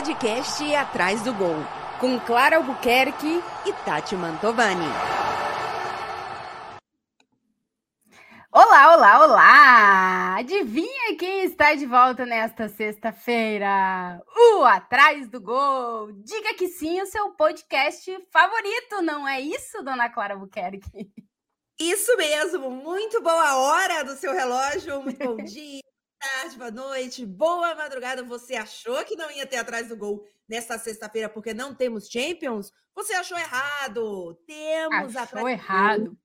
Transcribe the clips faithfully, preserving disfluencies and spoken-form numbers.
podcast Atrás do Gol, com Clara Albuquerque e Tati Mantovani. Olá, olá, olá! Adivinha quem está de volta nesta sexta-feira? O Atrás do Gol! Diga que sim, o seu podcast favorito, não é isso, dona Clara Albuquerque? Isso mesmo! Muito boa hora do seu relógio, muito bom dia! Boa tarde, boa noite, boa madrugada. Você achou que não ia ter Atrás do Gol nesta sexta-feira porque não temos Champions? Você achou errado. Temos achou Atrás errado. Do Gol.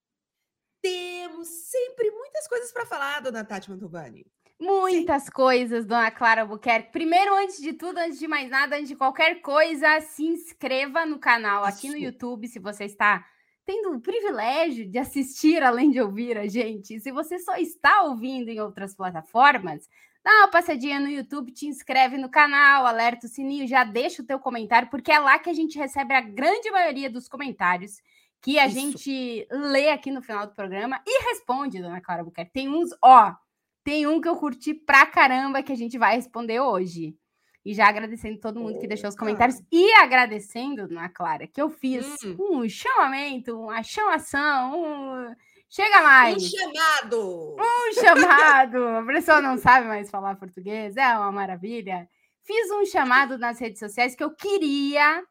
Temos sempre muitas coisas para falar, dona Tati Mantovani. Muitas Sim. coisas, dona Clara Albuquerque. Primeiro, antes de tudo, antes de mais nada, antes de qualquer coisa, se inscreva no canal aqui Isso. no YouTube, se você está tendo o privilégio de assistir, além de ouvir a gente. Se você só está ouvindo em outras plataformas, dá uma passadinha no YouTube, te inscreve no canal, alerta o sininho, já deixa o teu comentário, porque é lá que a gente recebe a grande maioria dos comentários que a Isso. gente lê aqui no final do programa e responde, dona Clara Albuquerque. Tem uns, ó, tem um que eu curti pra caramba que a gente vai responder hoje. E já agradecendo todo mundo que deixou os comentários. E agradecendo, dona Clara, que eu fiz hum. um chamamento, uma chamação, um... Chega mais! Um chamado! Um chamado! A pessoa não sabe mais falar português, é uma maravilha. Fiz um chamado nas redes sociais que eu queria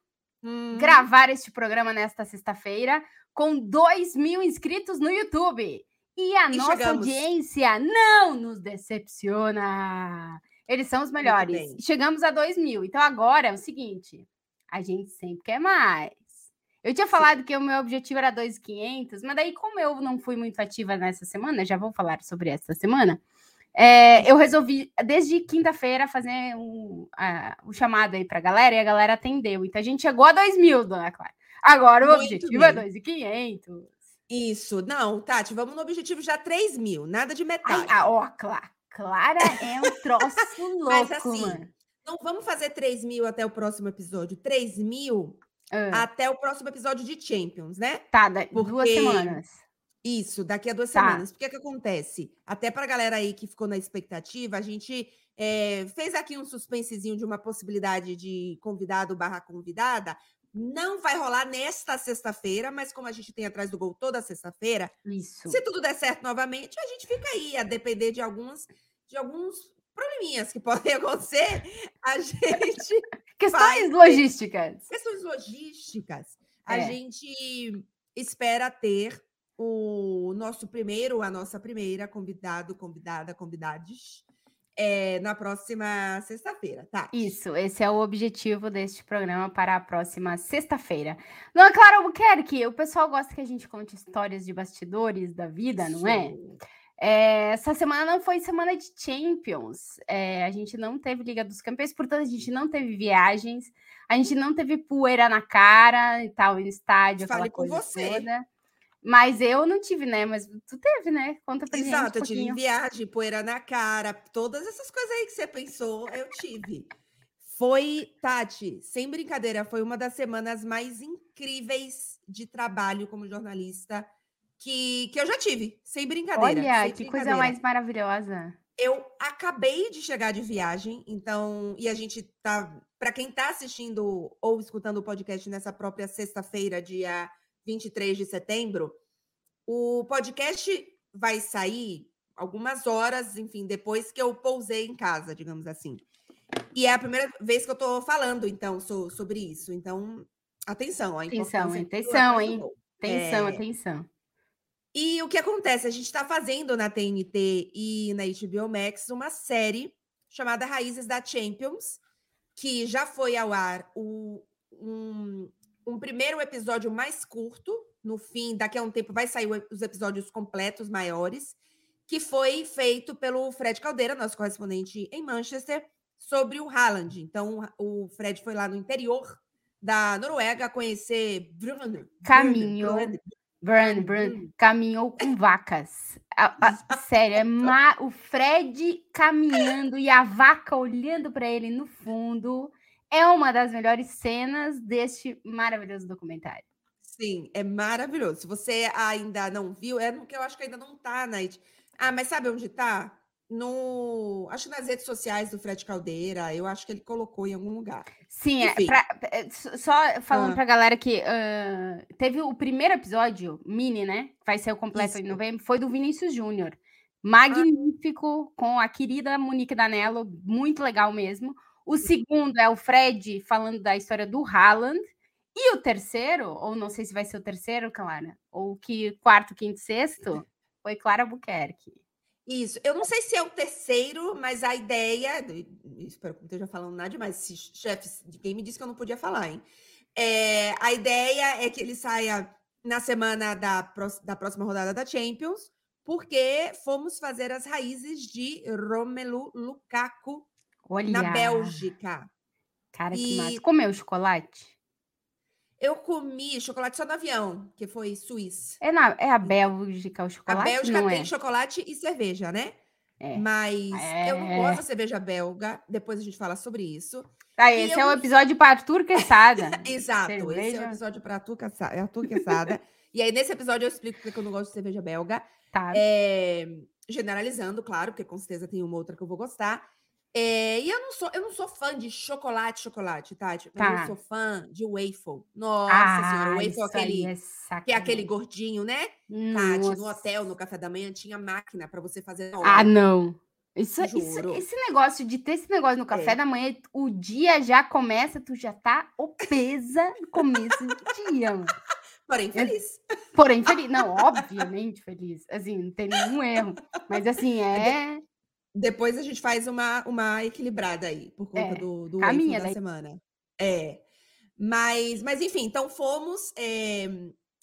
hum. gravar este programa nesta sexta-feira com dois mil inscritos no YouTube. E a e nossa chegamos. audiência não nos decepciona! Eles são os melhores. Chegamos a dois mil. Então, agora é o seguinte. A gente sempre quer mais. Eu tinha Sim. falado que o meu objetivo era dois mil e quinhentos, mas daí, como eu não fui muito ativa nessa semana, já vou falar sobre essa semana, é, eu resolvi, desde quinta-feira, fazer um, a, um chamado aí pra galera, e a galera atendeu. Então, a gente chegou a dois mil, dona Clara. Agora, o muito objetivo bem. é dois mil e quinhentos. Isso. Não, Tati, vamos no objetivo já três mil. Nada de metade. Ah, ó, Clara. Clara é um troço louco, mas assim, mano. Não vamos fazer três mil até o próximo episódio. três mil ah. até o próximo episódio de Champions, né? Tá, da... Porque... duas semanas. Isso, daqui a duas tá. semanas. Porque o que acontece? Até pra galera aí que ficou na expectativa, a gente é, fez aqui um suspensezinho de uma possibilidade de convidado barra convidada. Não vai rolar nesta sexta-feira, mas como a gente tem Atrás do Gol toda sexta-feira, Isso. se tudo der certo novamente, a gente fica aí, a depender de, algumas, de alguns probleminhas que podem acontecer, a gente... Questões logísticas. Questões logísticas. É. A gente espera ter o nosso primeiro, a nossa primeira convidado, convidada, convidados... É, na próxima sexta-feira, tá? Isso, esse é o objetivo deste programa para a próxima sexta-feira. Dona Clara Albuquerque, o pessoal gosta que a gente conte histórias de bastidores da vida, Isso. não é? é? Essa semana não foi semana de Champions, é, a gente não teve Liga dos Campeões, portanto a gente não teve viagens, a gente não teve poeira na cara e tal, no estádio, Falei aquela coisa você. toda. Mas eu não tive, né? Mas tu teve, né? Conta pra Exato, gente um Exato, eu tive em viagem, poeira na cara, todas essas coisas aí que você pensou, eu tive. Foi, Tati, sem brincadeira, foi uma das semanas mais incríveis de trabalho como jornalista que, que eu já tive, sem brincadeira. Olha, sem que brincadeira. Coisa mais maravilhosa. Eu acabei de chegar de viagem, então... E a gente tá... Pra quem tá assistindo ou escutando o podcast nessa própria sexta-feira, dia... vinte e três de setembro, o podcast vai sair algumas horas, enfim, depois que eu pousei em casa, digamos assim. E é a primeira vez que eu tô falando, então, so, sobre isso. Então, atenção. A atenção, atenção, hein? Atenção, é... atenção. E o que acontece? A gente está fazendo na T N T e na H B O Max uma série chamada Raízes da Champions, que já foi ao ar o... Um... Um primeiro episódio mais curto, no fim, daqui a um tempo vai sair os episódios completos maiores, que foi feito pelo Fred Caldeira, nosso correspondente em Manchester, sobre o Haaland. Então, o Fred foi lá no interior da Noruega conhecer... Brun, Caminhou. Brun, Brun, Brun, Brun. Caminhou com vacas. A, a, sério, é ma... o Fred caminhando e a vaca olhando para ele no fundo... É uma das melhores cenas deste maravilhoso documentário. Sim, é maravilhoso. Se você ainda não viu, é porque eu acho que ainda não tá, Nath. Ah, mas sabe onde tá? no, acho nas redes sociais do Fred Caldeira, eu acho que ele colocou em algum lugar. Sim, é, pra, só falando ah. pra galera que uh, teve o primeiro episódio, mini, né? Vai ser o completo em novembro, foi do Vinícius Júnior. Magnífico, ah. com a querida Monique Danello, muito legal mesmo. O segundo é o Fred falando da história do Haaland. E o terceiro, ou não sei se vai ser o terceiro, Clara, ou que quarto, quinto, sexto, foi Clara Albuquerque. Isso, eu não sei se é o terceiro, mas a ideia, espero que não esteja falando nada demais, esse chefe de game disse que eu não podia falar, hein? É, a ideia é que ele saia na semana da, pro, da próxima rodada da Champions, porque fomos fazer as raízes de Romelu Lukaku Olha. na Bélgica. Cara, que e... massa. Comeu chocolate? Eu comi chocolate só no avião, que foi Suíça. É, na, é a Bélgica o chocolate? A Bélgica não tem é. chocolate e cerveja, né? É. Mas é. eu não gosto da cerveja belga. Depois a gente fala sobre isso. Tá, esse, eu... é o episódio para Arthur Quesada. Exato, cerveja. Esse é o episódio para Arthur Quesada. E aí, nesse episódio, eu explico porque eu não gosto de cerveja belga. Tá. É... Generalizando, claro, porque com certeza tem uma outra que eu vou gostar. É, e eu não, sou, eu não sou fã de chocolate, chocolate, Tati. Tá? Tá. Eu sou fã de waffle. Nossa ah, senhora, o waffle aquele, é que é aquele gordinho, né? Nossa. Tati, no hotel, no café da manhã, tinha máquina pra você fazer... Hora. Ah, não. Isso, isso, esse negócio de ter esse negócio no café é. da manhã, o dia já começa, tu já tá obesa no começo do dia. Porém feliz. Porém feliz. Não, obviamente feliz. Assim, não tem nenhum erro. Mas assim, é... Depois a gente faz uma, uma equilibrada aí, por conta é, do, do caminha da daí. semana. É. Mas, mas enfim, então fomos é,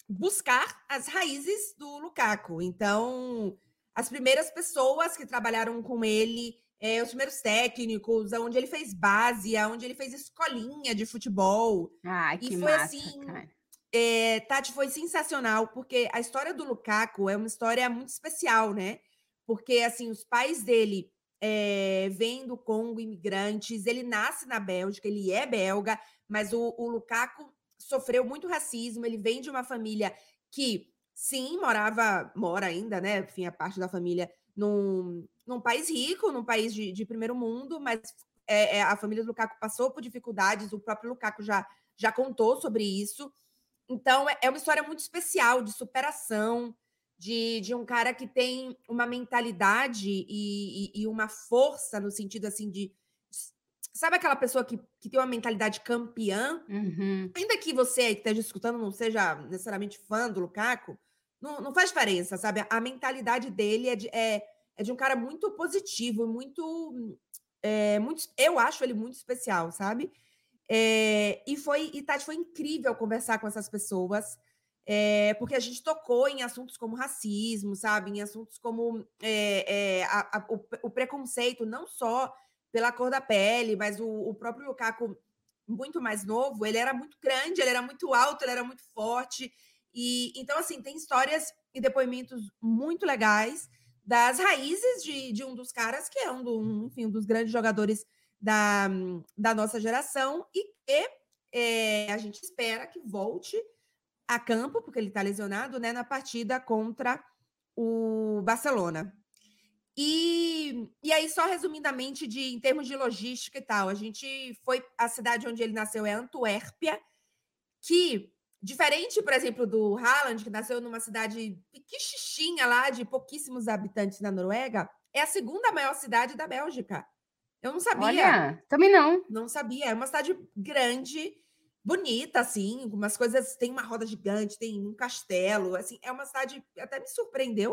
buscar as raízes do Lukaku. Então, as primeiras pessoas que trabalharam com ele, é, os primeiros técnicos, onde ele fez base, onde ele fez escolinha de futebol. Ah, que E foi massa, assim, cara. É, Tati, foi sensacional, porque a história do Lukaku é uma história muito especial, né? Porque, assim, os pais dele é, vêm do Congo, imigrantes, ele nasce na Bélgica, ele é belga, mas o, o Lukaku sofreu muito racismo, ele vem de uma família que, sim, morava, mora ainda, né, enfim, a parte da família, num, num país rico, num país de, de primeiro mundo, mas é, é, a família do Lukaku passou por dificuldades, o próprio Lukaku já, já contou sobre isso, então é, é uma história muito especial de superação, De, de um cara que tem uma mentalidade e, e, e uma força no sentido, assim, de... Sabe aquela pessoa que, que tem uma mentalidade campeã? Uhum. Ainda que você que esteja escutando não seja necessariamente fã do Lukaku, não, não faz diferença, sabe? A mentalidade dele é de, é, é de um cara muito positivo, muito, é, muito... Eu acho ele muito especial, sabe? É, e, foi, e Tati, foi incrível conversar com essas pessoas... É, porque a gente tocou em assuntos como racismo, sabe? Em assuntos como é, é, a, a, o, o preconceito, não só pela cor da pele, mas o, o próprio Lukaku, muito mais novo, ele era muito grande, ele era muito alto, ele era muito forte. E, então, assim, tem histórias e depoimentos muito legais das raízes de, de um dos caras, que é um, do, um, enfim, um dos grandes jogadores da, da nossa geração e que é, a gente espera que volte a campo, porque ele está lesionado, né, na partida contra o Barcelona. E, e aí, só resumidamente, de, em termos de logística e tal, a gente foi... A cidade onde ele nasceu é Antuérpia, que, diferente, por exemplo, do Haaland, que nasceu numa cidade pequichichinha lá, de pouquíssimos habitantes na Noruega, é a segunda maior cidade da Bélgica. Eu não sabia. Olha, também não. Não sabia. É uma cidade grande... bonita, assim, umas coisas, tem uma roda gigante, tem um castelo, assim, é uma cidade que até me surpreendeu,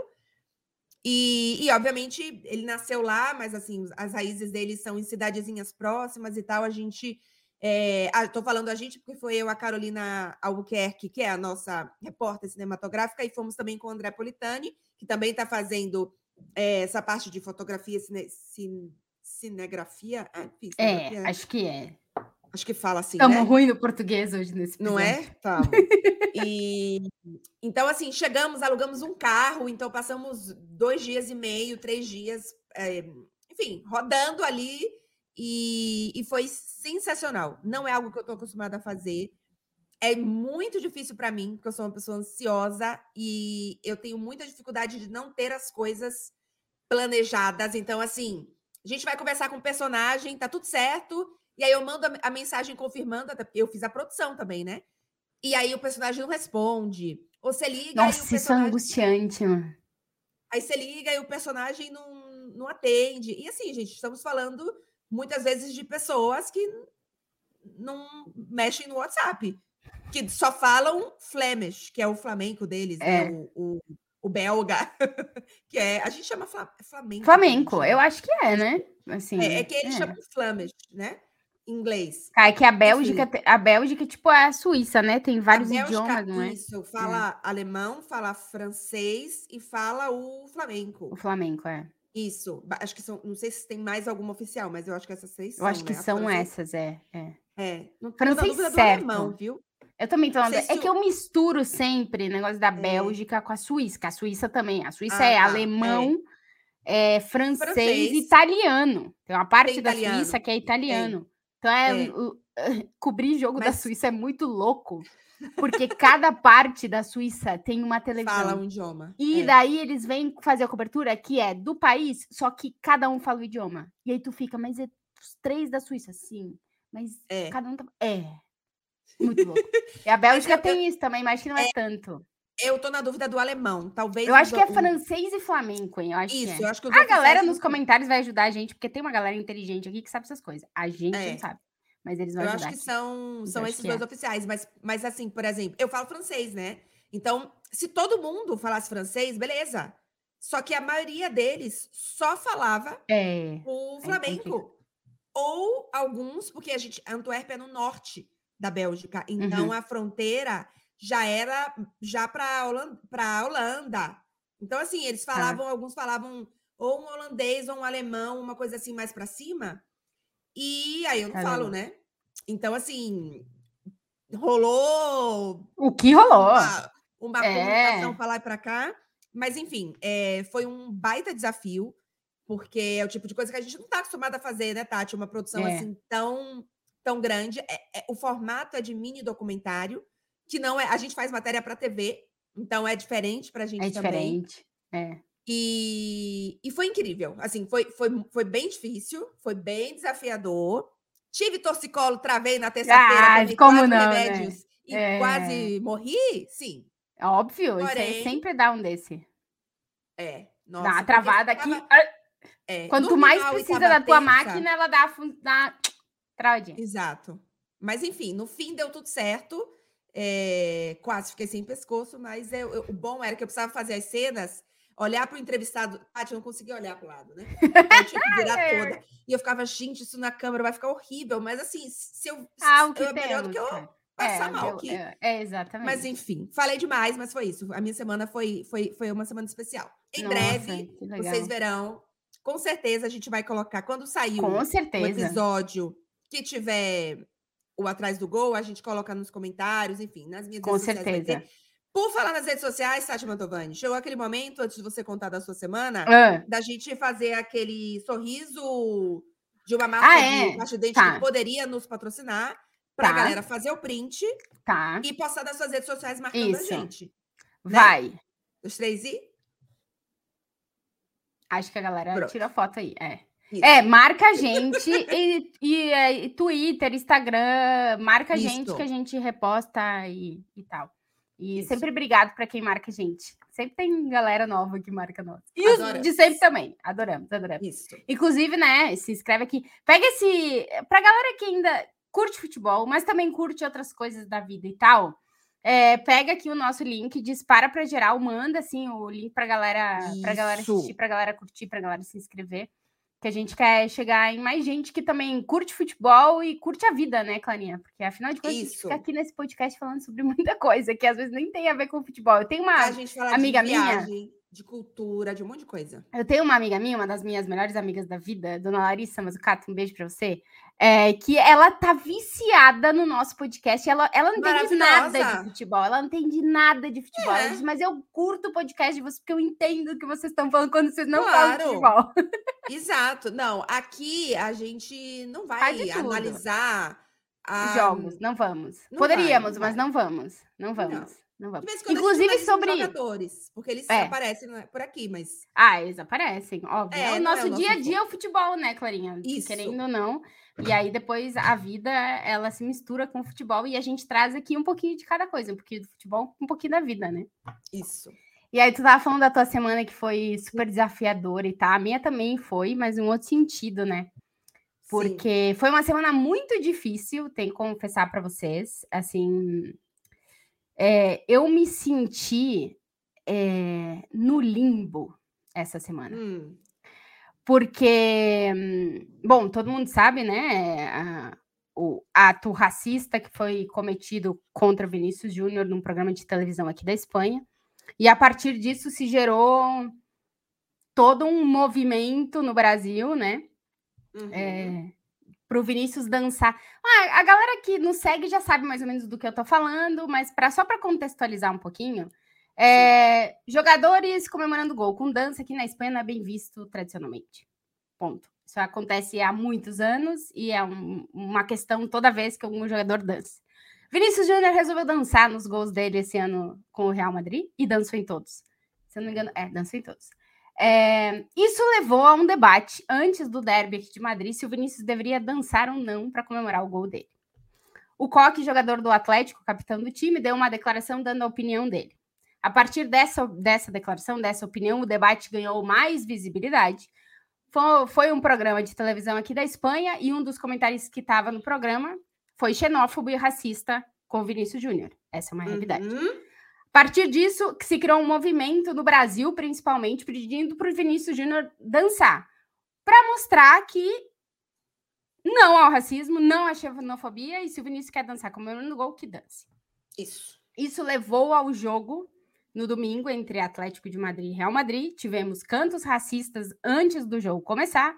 e, e obviamente ele nasceu lá, mas assim, as raízes dele são em cidadezinhas próximas e tal, a gente, é, ah, tô falando a gente porque foi eu, a Carolina Albuquerque, que é a nossa repórter cinematográfica, e fomos também com o André Politani, que também tá fazendo é, essa parte de fotografia, cine, cine, cinegrafia, ah, enfim, cinegrafia, é, acho que é. Acho que fala assim, Estamos né? ruim no português hoje nesse episódio. Não é? Tá. E então, assim, chegamos, alugamos um carro, então passamos dois dias e meio, três dias, é, enfim, rodando ali e, e foi sensacional. Não é algo que eu estou acostumada a fazer. É muito difícil para mim, porque eu sou uma pessoa ansiosa e eu tenho muita dificuldade de não ter as coisas planejadas. Então, assim, a gente vai conversar com o personagem, tá tudo certo. E aí eu mando a, a mensagem confirmando, eu fiz a produção também, né? E aí o personagem não responde. Ou você liga... Nossa, e o personagem... isso é angustiante, mano. Aí você liga e o personagem não, não atende. E assim, gente, estamos falando muitas vezes de pessoas que não mexem no WhatsApp. Que só falam Flemish, que é o flamenco deles, é. Né? o, o, o belga. que é, a gente chama fla, flamenco. Flamenco, eu acho que é, né? Assim, é, é que eles é. chamam Flemish, né? Em inglês. Ah, é que a Bélgica, assim, a Bélgica, tipo, é a Suíça, né? Tem vários Bélgica, idiomas, não é? Isso, fala é. alemão, fala francês e fala o flamenco. O flamenco, é. Isso, acho que são, não sei se tem mais alguma oficial, mas eu acho que essas seis são, eu acho que né? são francês. Essas, é. É, é. Não tô francês dúvida certo. Do alemão, viu? Eu também tô falando. É se... que eu misturo sempre o negócio da Bélgica é. com a Suíça, que a Suíça também. A Suíça ah, é tá. Alemão, é. É francês, francês e italiano. Tem uma parte tem da italiano. Suíça que é italiano. Tem. Então, é, é. O, uh, cobrir jogo Mas... da Suíça é muito louco, porque cada parte da Suíça tem uma televisão. Fala um idioma. E é. daí eles vêm fazer a cobertura que é do país, só que cada um fala o idioma. E aí tu fica, mas é os três da Suíça, sim. Mas é. cada um... Tá... É. Muito louco. E a Bélgica eu, tem eu, isso também, mas que não é, é tanto. Eu tô na dúvida do alemão, talvez... Eu acho que é um... francês e flamenco, hein? Eu acho isso, que é. eu acho que... A galera nos comentários vai ajudar a gente, porque tem uma galera inteligente aqui que sabe essas coisas. A gente é. não sabe, mas eles vão eu ajudar. Eu acho que são, são acho esses que dois é. oficiais, mas, mas assim, por exemplo, eu falo francês, né? Então, se todo mundo falasse francês, beleza. Só que a maioria deles só falava é. o flamenco. É, ou alguns, porque a gente... Antuérpia é no norte da Bélgica. Então, uhum. a fronteira já era já para a Holanda, Holanda. Então, assim, eles falavam, ah. alguns falavam ou um holandês ou um alemão, uma coisa assim mais para cima. E aí eu não Caramba. falo, né? Então, assim, rolou... O que rolou? Uma, uma é. comunicação para lá e para cá. Mas, enfim, é, foi um baita desafio, porque é o tipo de coisa que a gente não está acostumada a fazer, né, Tati? Uma produção é. assim tão... tão grande, é, é, o formato é de mini documentário, que não é... A gente faz matéria para T V, então é diferente pra gente é também. Diferente, é. E, e foi incrível, assim, foi, foi, foi bem difícil, foi bem desafiador. Tive torcicolo, travei na terça-feira, ah, como não, remédios, né? E é. quase morri, sim. É óbvio, Porém, isso sempre dá um desse. É, nossa. Dá uma travada aqui. Tava... É, quanto mais precisa da tua terça, máquina, ela dá... dá... Traudinha. Exato. Mas, enfim, no fim deu tudo certo. É, quase fiquei sem pescoço, mas eu, eu, o bom era que eu precisava fazer as cenas, olhar para o entrevistado. Tati, eu não conseguia olhar para o lado, né? Eu tinha que virar toda. E eu ficava, gente, isso na câmera vai ficar horrível. Mas, assim, se eu... Ah, o que eu, é melhor do que eu passar é, mal aqui. É, é, exatamente. Mas, enfim, falei demais, mas foi isso. A minha semana foi, foi, foi uma semana especial. Em Nossa, breve, vocês verão. Com certeza, a gente vai colocar. Quando sair o episódio... que tiver o Atrás do Gol, a gente coloca nos comentários, enfim, nas minhas redes sociais. Com certeza. Por falar nas redes sociais, Tati Mantovani, chegou aquele momento, antes de você contar da sua semana, ah. da gente fazer aquele sorriso de uma marca ah, é? de pasta de dente tá. que poderia nos patrocinar, pra tá. galera fazer o print tá. e postar nas suas redes sociais marcando Isso. a gente. Vai. Né? Os três e... Acho que a galera Pronto. tira foto aí, é. Isso. É, marca a gente e, e, e Twitter, Instagram, marca a gente que a gente reposta e, e tal. E Isso. sempre obrigado para quem marca a gente. Sempre tem galera nova que marca nós. E adoramos. Os de sempre também. Adoramos, adoramos. Isso. Inclusive, né, se inscreve aqui. Pega esse... Pra galera que ainda curte futebol, mas também curte outras coisas da vida e tal... É, pega aqui o nosso link, dispara pra geral, manda assim o link pra galera, pra galera assistir, pra galera curtir, pra galera se inscrever. Que a gente quer chegar em mais gente que também curte futebol e curte a vida, né, Clarinha? Porque, afinal de contas, Isso. a gente fica aqui nesse podcast falando sobre muita coisa que, às vezes, nem tem a ver com futebol. Eu tenho uma a gente fala amiga de viagem, minha... de cultura, de um monte de coisa. Eu tenho uma amiga minha, uma das minhas melhores amigas da vida, Dona Larissa Mazzucato, um beijo pra você, é, que ela tá viciada no nosso podcast. Ela, ela não entende nada de futebol. Ela não entende nada de futebol. É. Diz, mas eu curto o podcast de vocês porque eu entendo o que vocês estão falando quando vocês não claro. falam de futebol. Exato. Não, aqui a gente não vai analisar... A... Jogos, não vamos. Não Poderíamos, vai, não mas vai. não vamos. Não vamos. Não. Não vamos. Inclusive sobre jogadores, porque eles é. aparecem não é, por aqui, mas... Ah, eles aparecem, óbvio. É, é o nosso é o dia a dia é o futebol, né, Clarinha? Isso. Querendo ou não. E aí depois a vida, ela se mistura com o futebol e a gente traz aqui um pouquinho de cada coisa, um pouquinho do futebol, um pouquinho da vida, né? Isso. E aí tu tava falando da tua semana que foi super desafiadora e tá, a minha também foi, mas em um outro sentido, né? Porque Sim. foi uma semana muito difícil, tenho que confessar pra vocês, assim... É, eu me senti é, no limbo essa semana. Hum. Porque, bom, todo mundo sabe, né? A, o ato racista que foi cometido contra o Vinícius Júnior num programa de televisão aqui da Espanha. E a partir disso se gerou todo um movimento no Brasil, né? Uhum. É, pro Vinícius dançar. Ah, a galera que nos segue já sabe mais ou menos do que eu tô falando, mas pra, só para contextualizar um pouquinho, é, jogadores comemorando gol com dança aqui na Espanha não é bem visto tradicionalmente. Ponto. Isso acontece há muitos anos e é um, uma questão toda vez que algum jogador dança. Vinícius Júnior resolveu dançar nos gols dele esse ano com o Real Madrid e dançou em todos. Se eu não me engano, é, dançou em todos. É, isso levou a um debate antes do derby aqui de Madrid se o Vinícius deveria dançar ou não para comemorar o gol dele. O Coque, jogador do Atlético, capitão do time, deu uma declaração dando a opinião dele. A partir dessa, dessa declaração, dessa opinião, o debate ganhou mais visibilidade. Foi, foi um programa de televisão aqui da Espanha e um dos comentários que estava no programa foi xenófobo e racista com o Vinícius Júnior. Essa é uma realidade. Uhum. A partir disso, que se criou um movimento no Brasil, principalmente, pedindo para o Vinícius Júnior dançar, para mostrar que não ao racismo, não à xenofobia, e se o Vinícius quer dançar comemorando o gol, que dance. Isso. Isso levou ao jogo, no domingo, entre Atlético de Madrid e Real Madrid. Tivemos cantos racistas antes do jogo começar,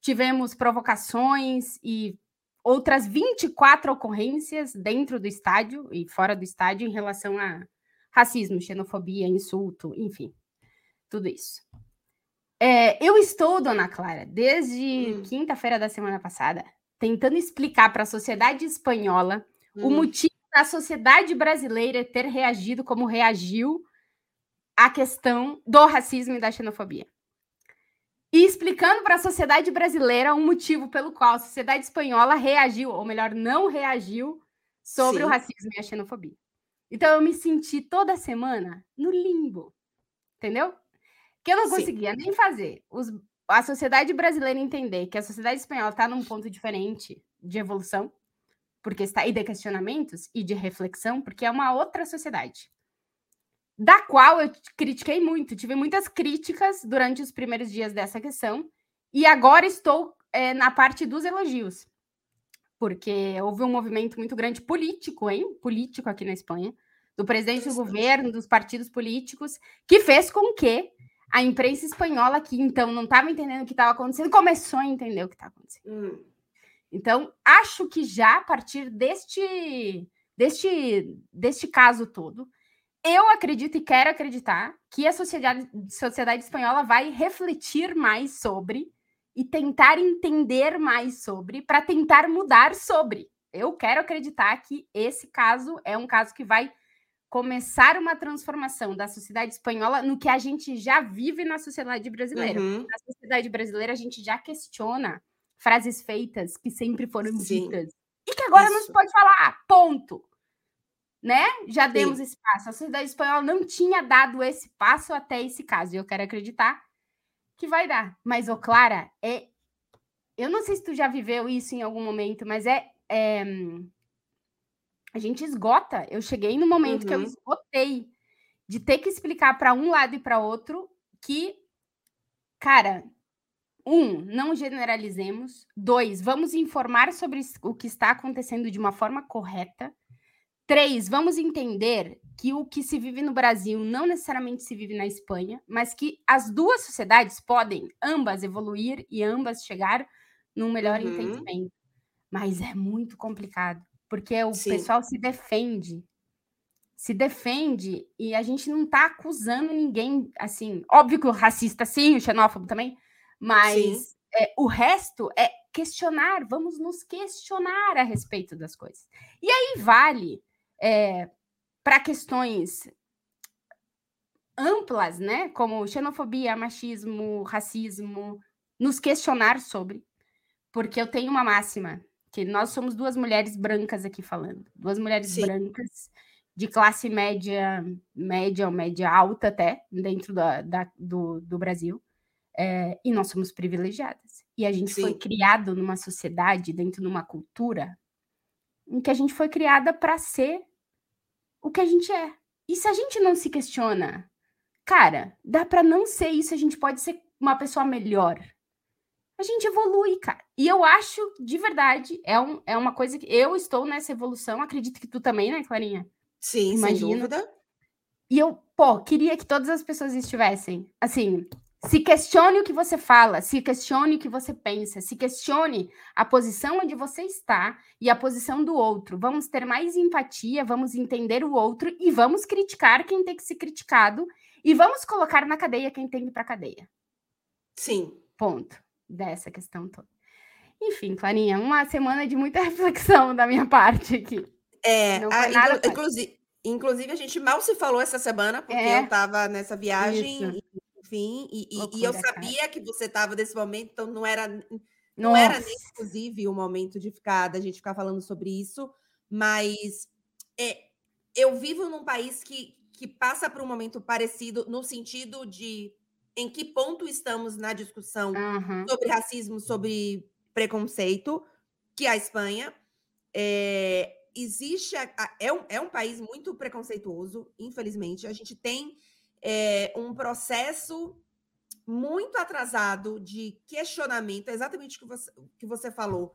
tivemos provocações e outras vinte e quatro ocorrências dentro do estádio e fora do estádio em relação a racismo, xenofobia, insulto, enfim, tudo isso. É, eu estou, dona Clara, desde hum. quinta-feira da semana passada, tentando explicar para a sociedade espanhola hum. o motivo da sociedade brasileira ter reagido como reagiu à questão do racismo e da xenofobia. E explicando para a sociedade brasileira o motivo pelo qual a sociedade espanhola reagiu, ou melhor, não reagiu, sobre Sim. o racismo e a xenofobia. Então, eu me senti toda semana no limbo, entendeu? Que eu não conseguia Sim. nem fazer Os, a sociedade brasileira entender que a sociedade espanhola está num ponto diferente de evolução, porque está, e de questionamentos e de reflexão, porque é uma outra sociedade, da qual eu critiquei muito, tive muitas críticas durante os primeiros dias dessa questão, e agora estou é, na parte dos elogios. Porque houve um movimento muito grande político, hein? Político aqui na Espanha, do presidente do governo, dos partidos políticos, que fez com que a imprensa espanhola, que então não estava entendendo o que estava acontecendo, começou a entender o que estava acontecendo. Hum. Então, acho que já a partir deste, deste, deste caso todo, eu acredito e quero acreditar que a sociedade, sociedade espanhola vai refletir mais sobre e tentar entender mais sobre, para tentar mudar sobre. Eu quero acreditar que esse caso é um caso que vai começar uma transformação da sociedade espanhola no que a gente já vive na sociedade brasileira. Uhum. Na sociedade brasileira, a gente já questiona frases feitas que sempre foram Sim. ditas. E que agora Isso. não se pode falar, ponto. Né? Já Sim. demos esse passo. A sociedade espanhola não tinha dado esse passo até esse caso. E eu quero acreditar que vai dar. Mas, ô Clara, é... eu não sei se tu já viveu isso em algum momento, mas é... é... a gente esgota. Eu cheguei no momento uhum. que eu esgotei de ter que explicar para um lado e para outro que, cara, um, não generalizemos. Dois, vamos informar sobre o que está acontecendo de uma forma correta. Três, vamos entender que o que se vive no Brasil não necessariamente se vive na Espanha, mas que as duas sociedades podem ambas evoluir e ambas chegar num melhor uhum. entendimento. Mas é muito complicado, porque o Sim. pessoal se defende. Se defende e a gente não está acusando ninguém, assim, óbvio que o racista sim, o xenófobo também, mas é, o resto é questionar, vamos nos questionar a respeito das coisas. E aí vale... É, para questões amplas, né, como xenofobia, machismo, racismo, nos questionar sobre, porque eu tenho uma máxima, que nós somos duas mulheres brancas aqui falando, duas mulheres Sim. brancas, de classe média, média ou média alta até, dentro da, da, do, do Brasil, é, e nós somos privilegiadas. E a gente Sim. foi criado numa sociedade, dentro de uma cultura, em que a gente foi criada para ser o que a gente é. E se a gente não se questiona, cara, dá para não ser isso, a gente pode ser uma pessoa melhor. A gente evolui, cara. E eu acho, de verdade, é, um, é uma coisa que eu estou nessa evolução, acredito que tu também, né, Clarinha? Sim, Imagina. Sem dúvida. E eu, pô, queria que todas as pessoas estivessem, assim, se questione o que você fala, se questione o que você pensa, se questione a posição onde você está e a posição do outro. Vamos ter mais empatia, vamos entender o outro e vamos criticar quem tem que ser criticado e vamos colocar na cadeia quem tem que ir para a cadeia. Sim. Ponto. Dessa questão toda. Enfim, Clarinha, uma semana de muita reflexão da minha parte aqui. É, a, nada inclu, inclusive, inclusive a gente mal se falou essa semana, porque é. eu estava nessa viagem, e, enfim, e, Loucura, e eu sabia cara. que você estava nesse momento, então não era, não era nem inclusive o momento de ficar, da gente ficar falando sobre isso, mas é, eu vivo num país que, que passa por um momento parecido, no sentido de em que ponto estamos na discussão uhum. sobre racismo, sobre preconceito, que a Espanha é... Existe, a, a, é, um, é um país muito preconceituoso, infelizmente. A gente tem é, um processo muito atrasado de questionamento, exatamente o que você, que você falou.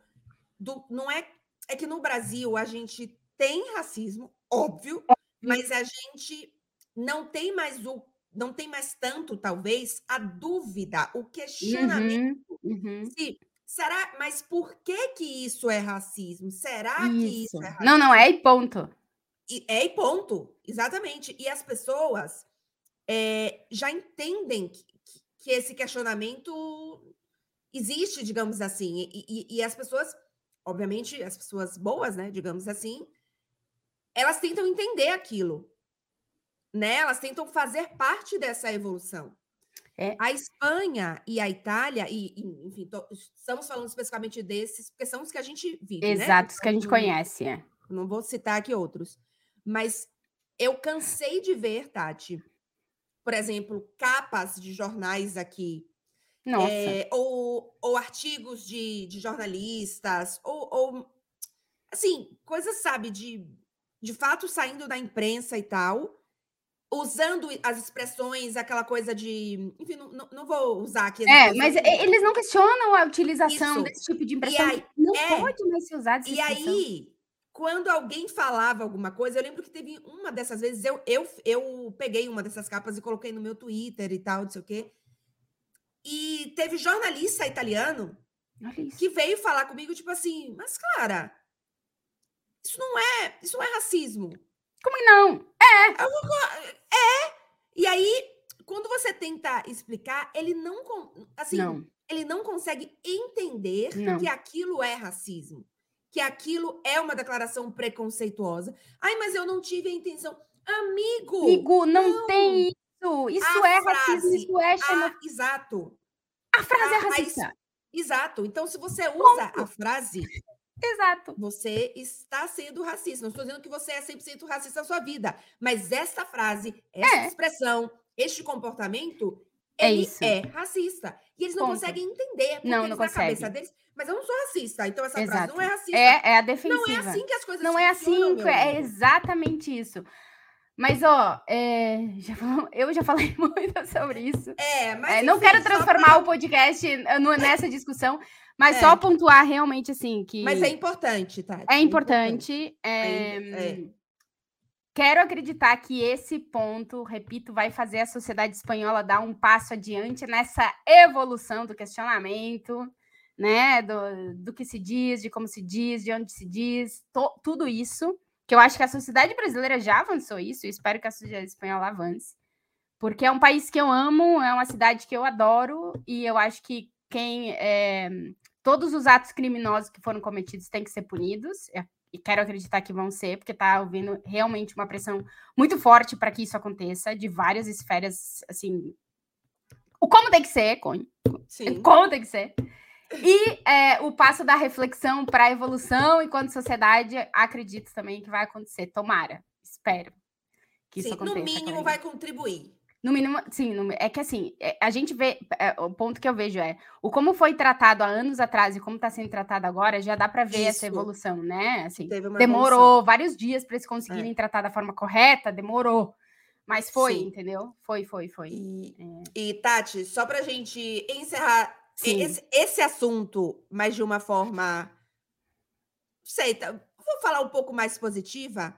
Do, não é, é que no Brasil a gente tem racismo, óbvio, mas a gente não tem mais, o, não tem mais tanto, talvez, a dúvida, o questionamento. Uhum, uhum. Se, Será? Mas por que que isso é racismo? Será isso. que isso é racismo? Não, não, é e ponto. E, é e ponto, exatamente. E as pessoas é, já entendem que, que esse questionamento existe, digamos assim. E, e, e as pessoas, obviamente, as pessoas boas, né, digamos assim, elas tentam entender aquilo. Né? Elas tentam fazer parte dessa evolução. É. A Espanha e a Itália, e, e enfim, tô, estamos falando especificamente desses, porque são os que a gente vive, Exato, né? Exato, os que a gente não, conhece, é. Não vou citar aqui outros. Mas eu cansei de ver, Tati, por exemplo, capas de jornais aqui. Nossa. É, ou, ou artigos de, de jornalistas, ou, ou, assim, coisas, sabe, de, de fato saindo da imprensa e tal, usando as expressões, aquela coisa de... Enfim, não, não vou usar aqui... É, mas eles não questionam a utilização Isso. desse tipo de impressão. Aí, não é, pode mais se usar dessa E expressão. Aí, quando alguém falava alguma coisa, eu lembro que teve uma dessas vezes, eu, eu, eu peguei uma dessas capas e coloquei no meu Twitter e tal, não sei o quê. E teve jornalista italiano que veio falar comigo, tipo assim, mas, Clara, isso não é, isso não é racismo. Como que não? É. É. E aí, quando você tenta explicar, ele não, assim, não. Ele não consegue entender não. que aquilo é racismo, que aquilo é uma declaração preconceituosa. Ai, mas eu não tive a intenção. Amigo! Amigo, não, não. tem isso. Isso a é frase, racismo, isso é xenofobia. A, exato. A frase a, é racista. A, exato. Então, se você usa Ponto. a frase... Exato. Você está sendo racista. Não estou dizendo que você é cem por cento racista na sua vida, mas essa frase, essa é. expressão, este comportamento, é ele isso. é racista. E eles não Ponto. conseguem entender, porque não, eles, não na consegue. cabeça deles... Mas eu não sou racista, então essa Exato. frase não é racista. É, é a defensiva. Não é assim que as coisas Não é assim, que é exatamente isso. Mas, ó, é, já falou, eu já falei muito sobre isso. É, mas... É, não enfim, quero transformar pra... o podcast nessa discussão, mas é. só pontuar realmente, assim, que... Mas é importante, Tati. É importante. É importante. É... É. Quero acreditar que esse ponto, repito, vai fazer a sociedade espanhola dar um passo adiante nessa evolução do questionamento, né? Do, do que se diz, de como se diz, de onde se diz, to, tudo isso. Que eu acho que a sociedade brasileira já avançou isso, e espero que a sociedade espanhola avance, porque é um país que eu amo, é uma cidade que eu adoro, e eu acho que quem é, todos os atos criminosos que foram cometidos têm que ser punidos, e quero acreditar que vão ser, porque tá havendo realmente uma pressão muito forte para que isso aconteça, de várias esferas, assim... O como tem que ser, Cone. Sim. Como tem que ser. E é, o passo da reflexão para a evolução enquanto sociedade, acredito também que vai acontecer. Tomara. Espero que sim, isso aconteça. No mínimo vai contribuir. No mínimo, sim. No, é que assim, é, a gente vê... É, o ponto que eu vejo é o como foi tratado há anos atrás e como está sendo tratado agora, já dá para ver isso. Essa evolução, né? Assim, demorou evolução. Vários dias para eles conseguirem é. tratar da forma correta, demorou. Mas foi, sim. Entendeu? Foi, foi, foi. E, é. e Tati, só para a gente encerrar esse, esse assunto, mas de uma forma... Não sei, tá, vou falar um pouco mais positiva.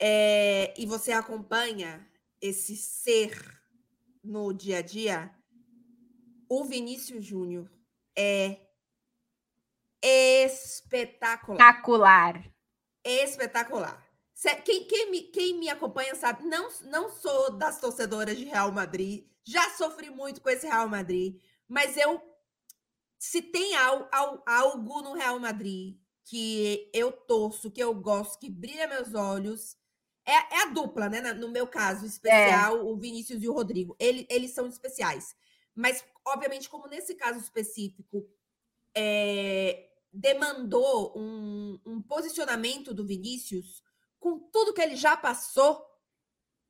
É, e você acompanha esse ser no dia a dia, o Vinícius Júnior é espetacular. Espetacular. Espetacular. Quem, quem, me, quem me acompanha sabe, não, não sou das torcedoras de Real Madrid, já sofri muito com esse Real Madrid, mas eu, se tem al, al, algo no Real Madrid que eu torço, que eu gosto, que brilha meus olhos, é, é a dupla, né? No meu caso especial, é. o Vinícius e o Rodrigo, Ele, eles são especiais, mas obviamente como nesse caso específico, é, demandou um, um posicionamento do Vinícius com tudo que ele já passou,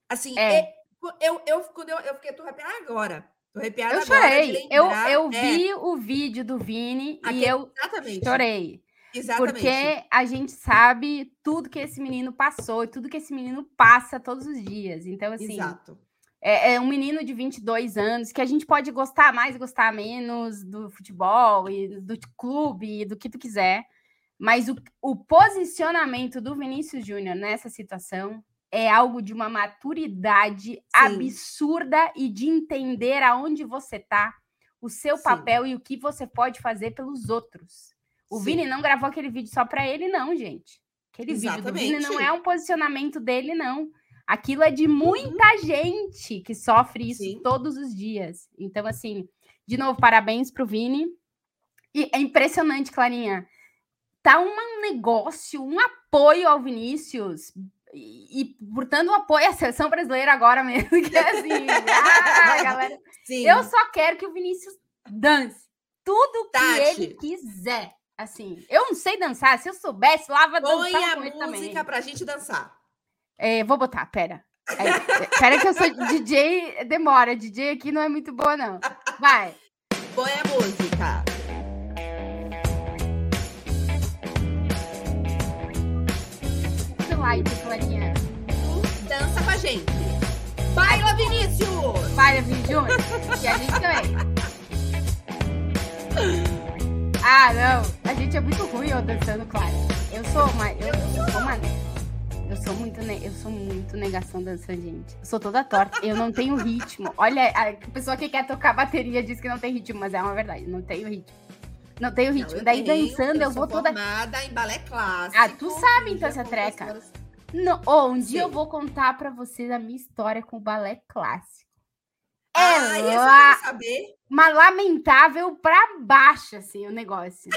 assim, é. eu, eu, quando eu, eu fiquei, tô arrepiada agora. Tô arrepiada eu agora. Chorei. Lembrar, eu eu é. vi o vídeo do Vini Aqui, e eu exatamente. chorei. Exatamente. Porque a gente sabe tudo que esse menino passou e tudo que esse menino passa todos os dias. Então, assim, Exato. É, é um menino de vinte e dois anos que a gente pode gostar mais, gostar menos do futebol e do clube e do que tu quiser. Mas o, o posicionamento do Vinícius Júnior nessa situação é algo de uma maturidade Sim. absurda e de entender aonde você tá, o seu Sim. papel e o que você pode fazer pelos outros. O Sim. Vini não gravou aquele vídeo só para ele, não, gente. Aquele Exatamente. Vídeo do Vini não é um posicionamento dele, não. Aquilo é de muita uhum. gente que sofre isso Sim. todos os dias. Então, assim, de novo, parabéns pro Vini. E é impressionante, Clarinha. Tá um negócio, um apoio ao Vinícius e, e portanto, um apoio à seleção brasileira agora mesmo, que é assim, ah, galera, Sim. eu só quero que o Vinícius dance tudo Tati. Que ele quiser, assim, eu não sei dançar, se eu soubesse, lava dançar com ele também. Põe a música pra gente dançar. É, vou botar, pera, é, pera que eu sou D J, demora, D J aqui não é muito boa não, vai. Põe a música. Ai, Clarinha. Dança com a gente. Baila, Vinícius! Baila, Vinícius! E a gente também. Ah, não. A gente é muito ruim eu dançando, claro. Eu sou uma... Eu, eu sou uma... Eu sou muito... Ne... Eu sou muito negação dançando, gente. Eu sou toda torta. Eu não tenho ritmo. Olha, a pessoa que quer tocar bateria diz que não tem ritmo, mas é uma verdade. Não tenho ritmo. Não tenho ritmo. Não, Daí tenho, dançando, eu, eu vou toda... em balé clássico. Ah, tu sabe então essa treca. Não, oh, um Sim. dia eu vou contar pra vocês a minha história com o balé clássico. É ah, la... eu saber. Uma lamentável pra baixo, assim, o negócio.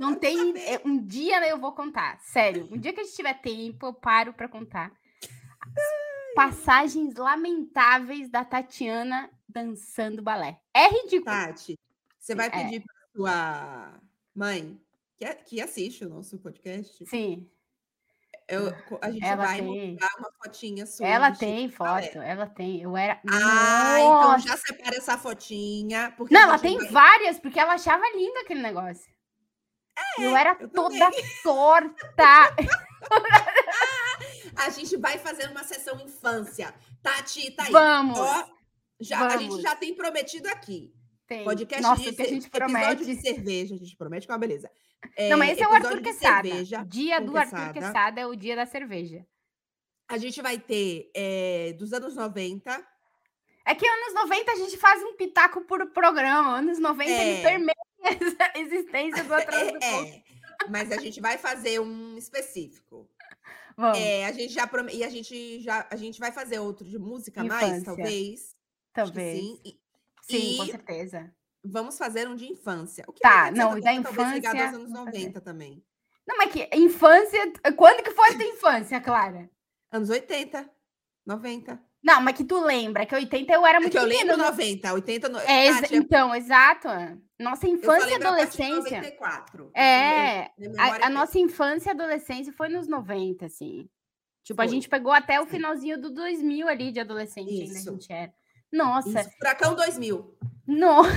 Não tem... Saber. Um dia eu vou contar, sério. Um dia que a gente tiver tempo, eu paro pra contar. Passagens lamentáveis da Tatiana dançando balé. É ridículo. Tati. Você vai pedir é. para sua mãe, que, que assiste o nosso podcast. Sim. Eu, a gente ela vai mostrar uma fotinha sua. Ela tem foto, balé. Ela tem. Eu era... Ah, Nossa. Então já separa essa fotinha. Porque Não, ela tem vai... várias, porque ela achava lindo aquele negócio. É, eu era eu toda torta. A gente vai fazer uma sessão infância. Tati, tá aí. Vamos. Ó, já, Vamos. A gente já tem prometido aqui. Tem. Podcast Nossa, de, que a gente promete. De cerveja, a gente promete que é uma beleza. É, não, mas esse é o Arthur Quesada. Cerveja, dia do Quesada. Arthur Quesada é o dia da cerveja. A gente vai ter é, dos anos noventa. É que anos noventa a gente faz um pitaco por programa. Anos noventa é. ele permeia a existência do Atrás do Gol. É, é. Mas a gente vai fazer um específico. Vamos. É, a gente já promete, e a gente, já, a gente vai fazer outro de música a mais, talvez. Talvez. Acho que sim. E, Sim, e com certeza. Vamos fazer um de infância. O que tá, não, da infância... Talvez ligado aos anos noventa também. Não, mas que infância... Quando que foi a tua infância, Clara? Anos oitenta, noventa. Não, mas que tu lembra, que oitenta eu era muito pequena. É que eu lembro noventa, oitenta... No... É, exa... Tati, então, exato. Nossa infância e adolescência... noventa e quatro. É, a, a nossa infância e adolescência foi nos noventa, assim. Tipo, foi. A gente pegou até o finalzinho do dois mil ali, de adolescente, ainda a gente era. Nossa. Isso, Furacão dois mil. Nossa.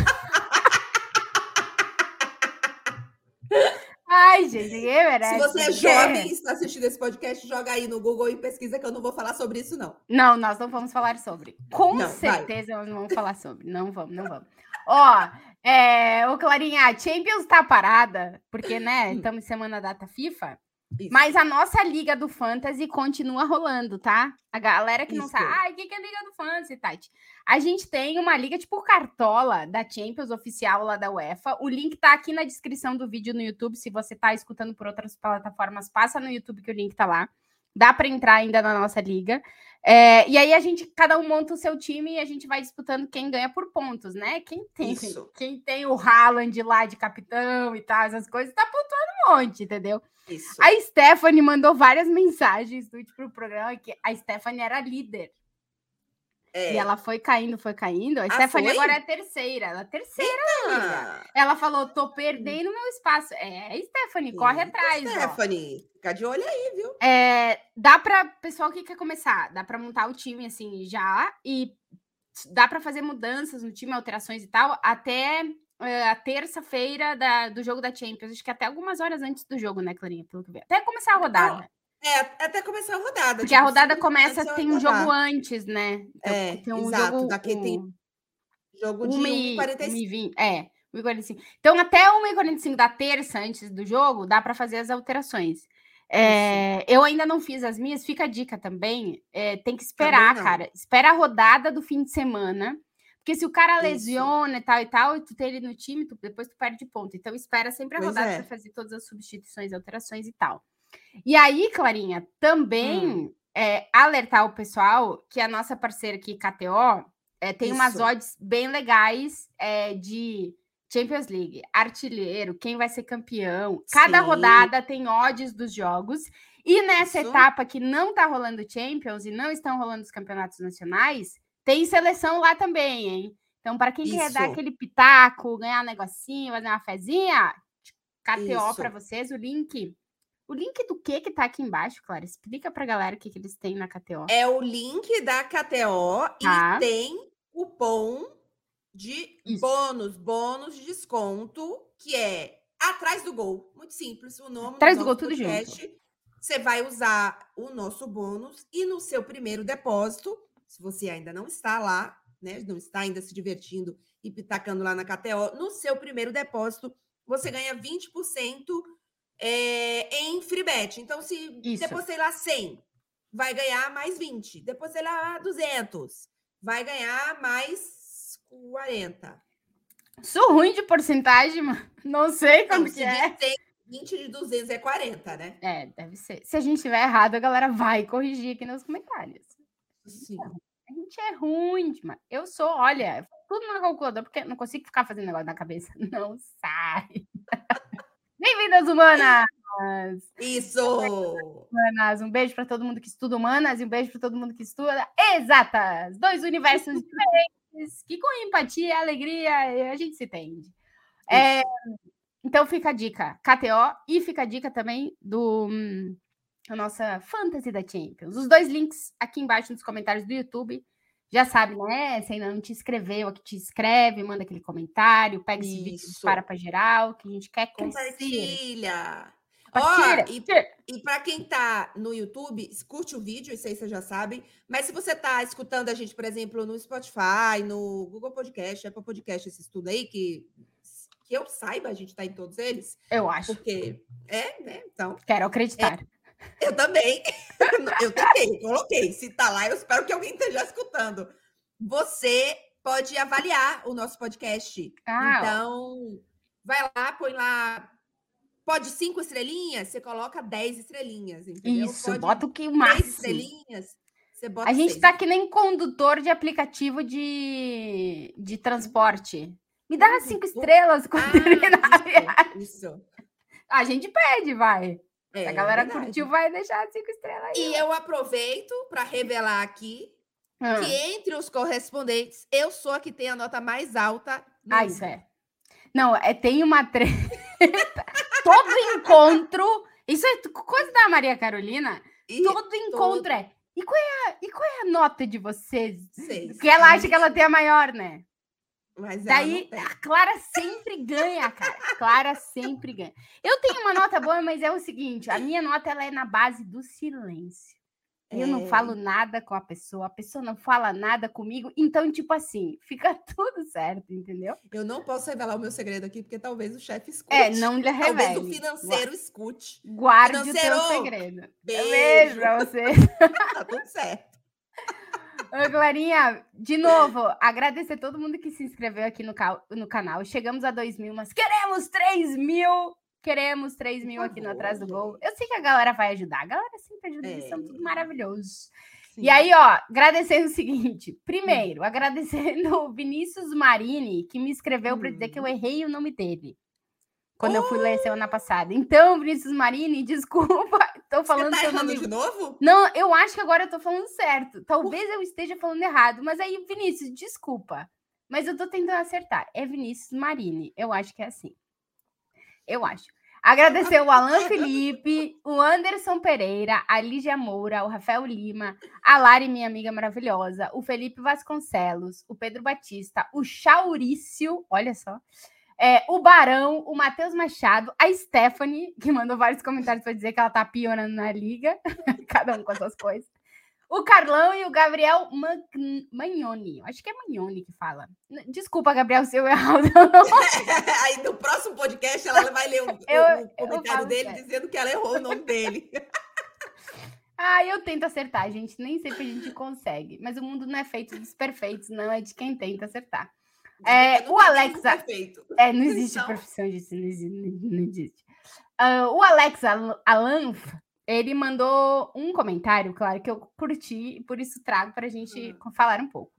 Ai, gente, ninguém merece. Se você é jovem e está assistindo esse podcast, joga aí no Google e pesquisa que eu não vou falar sobre isso, não. Não, nós não vamos falar sobre. Com não, certeza vai. Nós não vamos falar sobre. Não vamos, não vamos. Ó, é, ô Clarinha, a Champions tá parada, porque, né, estamos em semana data FIFA, isso. Mas a nossa Liga do Fantasy continua rolando, tá? A galera que isso. Não sabe, ah, o que é Liga do Fantasy, Tati? A gente tem uma liga tipo cartola da Champions oficial lá da UEFA. O link tá aqui na descrição do vídeo no YouTube. Se você tá escutando por outras plataformas, passa no YouTube que o link tá lá. Dá para entrar ainda na nossa liga. É, e aí a gente, cada um monta o seu time e a gente vai disputando quem ganha por pontos, né? Quem tem, isso. Quem tem o Haaland lá de capitão e tal, essas coisas, tá pontuando um monte, entendeu? Isso. A Stephanie mandou várias mensagens do pro programa que a Stephanie era líder. É. E ela foi caindo, foi caindo. A ah, Stephanie foi? Agora é a terceira. Ela é a terceira. Eita! Ela falou, tô perdendo meu espaço. É, Stephanie, Eita, corre atrás. Stephanie, ó. Fica de olho aí, viu? É, dá pra, pessoal que quer começar, dá pra montar o time, assim, já. E dá pra fazer mudanças no time, alterações e tal, até é, a terça-feira da, do jogo da Champions. Acho que até algumas horas antes do jogo, né, Clarinha? Pelo que eu vi. Até começar a rodada. Ah. É, até começar a rodada. Porque tipo, a rodada começa, tem um jogo antes, né? Então, é, tem um exato. Jogo, daqui um, tem jogo de uma e quarenta e cinco. É, uma e quarenta e cinco. Então, até uma e quarenta e cinco da terça, antes do jogo, dá para fazer as alterações. É, eu ainda não fiz as minhas, fica a dica também. É, tem que esperar, cara. Espera a rodada do fim de semana. Porque se o cara lesiona e tal e tal, e tu tem ele no time, tu, depois tu perde ponto. Então, espera sempre a pois rodada é. Para fazer todas as substituições, alterações e tal. E aí, Clarinha, também hum. é, alertar o pessoal que a nossa parceira aqui, K T O, é, tem Isso. umas odds bem legais é, de Champions League, artilheiro, quem vai ser campeão. Cada Sim. rodada tem odds dos jogos. E nessa Isso. etapa que não tá rolando Champions e não estão rolando os campeonatos nacionais, tem seleção lá também, hein? Então, para quem Isso. quer dar aquele pitaco, ganhar um negocinho, fazer uma fezinha, K T O para vocês, o link... O link do que que tá aqui embaixo, Clara? Explica pra galera o que que eles têm na K T O. É o link da K T O tá. e tem cupom de Isso. bônus, bônus de desconto, que é Atrás do Gol. Muito simples, o nome Atrás do, do Gol, tudo junto. Você vai usar o nosso bônus e no seu primeiro depósito, se você ainda não está lá, né, não está ainda se divertindo e pitacando lá na K T O, no seu primeiro depósito você ganha vinte por cento É, em free bet. Então, se Isso. depositei lá cem, vai ganhar mais vinte. Depositei lá duzentos, vai ganhar mais quarenta. Sou ruim de porcentagem, mano. Não sei como então, que é. Se vinte de duzentos é quarenta, né? É, deve ser. Se a gente tiver errado, a galera vai corrigir aqui nos comentários. Sim. A gente é ruim, mano. Eu sou, olha, tudo no calculador, porque não consigo ficar fazendo negócio na cabeça. Não sai. Bem-vindas, humanas! Isso! Humanas, um beijo para todo mundo que estuda humanas e um beijo para todo mundo que estuda exatas! Dois universos diferentes que com empatia e alegria a gente se entende. É, então fica a dica, K T O, e fica a dica também do hum, a nossa Fantasy da Champions. Os dois links aqui embaixo nos comentários do YouTube. Já sabe, né? Se ainda não te inscreveu, aqui te inscreve, manda aquele comentário, pega esse vídeo e dispara para geral, que a gente quer crescer. Compartilha! Compartilha. Oh, e e para quem tá no YouTube, curte o vídeo, isso aí vocês já sabem, mas se você tá escutando a gente, por exemplo, no Spotify, no Google Podcast, Apple Podcast, esse estudo aí, que, que eu saiba, a gente tá em todos eles. Eu acho. Porque, é, né? Então... Quero acreditar. É. Eu também, eu tentei, coloquei, se tá lá, eu espero que alguém esteja escutando. Você pode avaliar o nosso podcast, ah, então vai lá, põe lá, pode cinco estrelinhas, você coloca dez estrelinhas, entendeu? Isso, pode bota o que o máximo. dez estrelinhas, você bota A gente seis. Tá que nem condutor de aplicativo de, de transporte. Me dá cinco estrelas quando ah, terminar a viagem. Isso. A gente pede, vai. É, a galera é curtiu, vai deixar cinco estrelas aí. E eu aproveito para revelar aqui ah. que entre os correspondentes, eu sou a que tem a nota mais alta. Ah, mundo. Isso é. Não, é, tem uma treta. Todo encontro... Isso é coisa da Maria Carolina. E todo encontro todo... é... E qual é, a, e qual é a nota de vocês? Seis. Porque ela acha que ela tem a maior, né? Mas daí a Clara sempre ganha, cara. Clara sempre ganha. Eu tenho uma nota boa, mas é o seguinte, a minha nota ela é na base do silêncio. Eu é. não falo nada com a pessoa, a pessoa não fala nada comigo, então, tipo assim, fica tudo certo, entendeu? Eu não posso revelar o meu segredo aqui, porque talvez o chefe escute. É, não lhe revele. Talvez o financeiro Gua- escute. Guarde financeiro. O seu segredo. Beijo, Beijo pra você. Tá tudo certo. Oi, Clarinha, de novo, agradecer a todo mundo que se inscreveu aqui no, cal- no canal. Chegamos a dois mil, mas queremos três mil! Queremos três mil aqui no Atrás do Gol. Eu sei que a galera vai ajudar. A galera sempre ajuda, eles são tudo maravilhosos. Sim. E aí, ó, agradecendo o seguinte. Primeiro, hum. agradecendo o Vinícius Marini, que me escreveu hum. para dizer que eu errei o nome dele. Quando oh. eu fui ler semana passada. Então, Vinícius Marini, desculpa. Tô falando Você tá errando nome... de novo? Não, eu acho que agora eu tô falando certo. Talvez uh. eu esteja falando errado. Mas aí, Vinícius, desculpa. Mas eu tô tentando acertar. É Vinícius Marini. Eu acho que é assim. Eu acho. Agradecer o Alan Felipe, o Anderson Pereira, a Lígia Moura, o Rafael Lima, a Lari, minha amiga maravilhosa, o Felipe Vasconcelos, o Pedro Batista, o Chaurício, olha só, é, o Barão, o Matheus Machado, a Stephanie, que mandou vários comentários para dizer que ela tá piorando na liga, cada um com as suas coisas, o Carlão e o Gabriel Man- Magnoni. Acho que é Magnoni que fala. Desculpa, Gabriel, se eu errar. Aí no próximo podcast ela vai ler o, eu, o comentário dele certo. Dizendo que ela errou o nome dele. Ah, eu tento acertar, gente. Nem sempre a gente consegue. Mas o mundo não é feito dos perfeitos, não. É de quem tenta acertar. É, o Alex... É, não existe não. Profissão disso. Não existe. Não existe. Uh, o Alex Alan... Ele mandou um comentário, claro, que eu curti, por isso trago para a gente uhum. falar um pouco.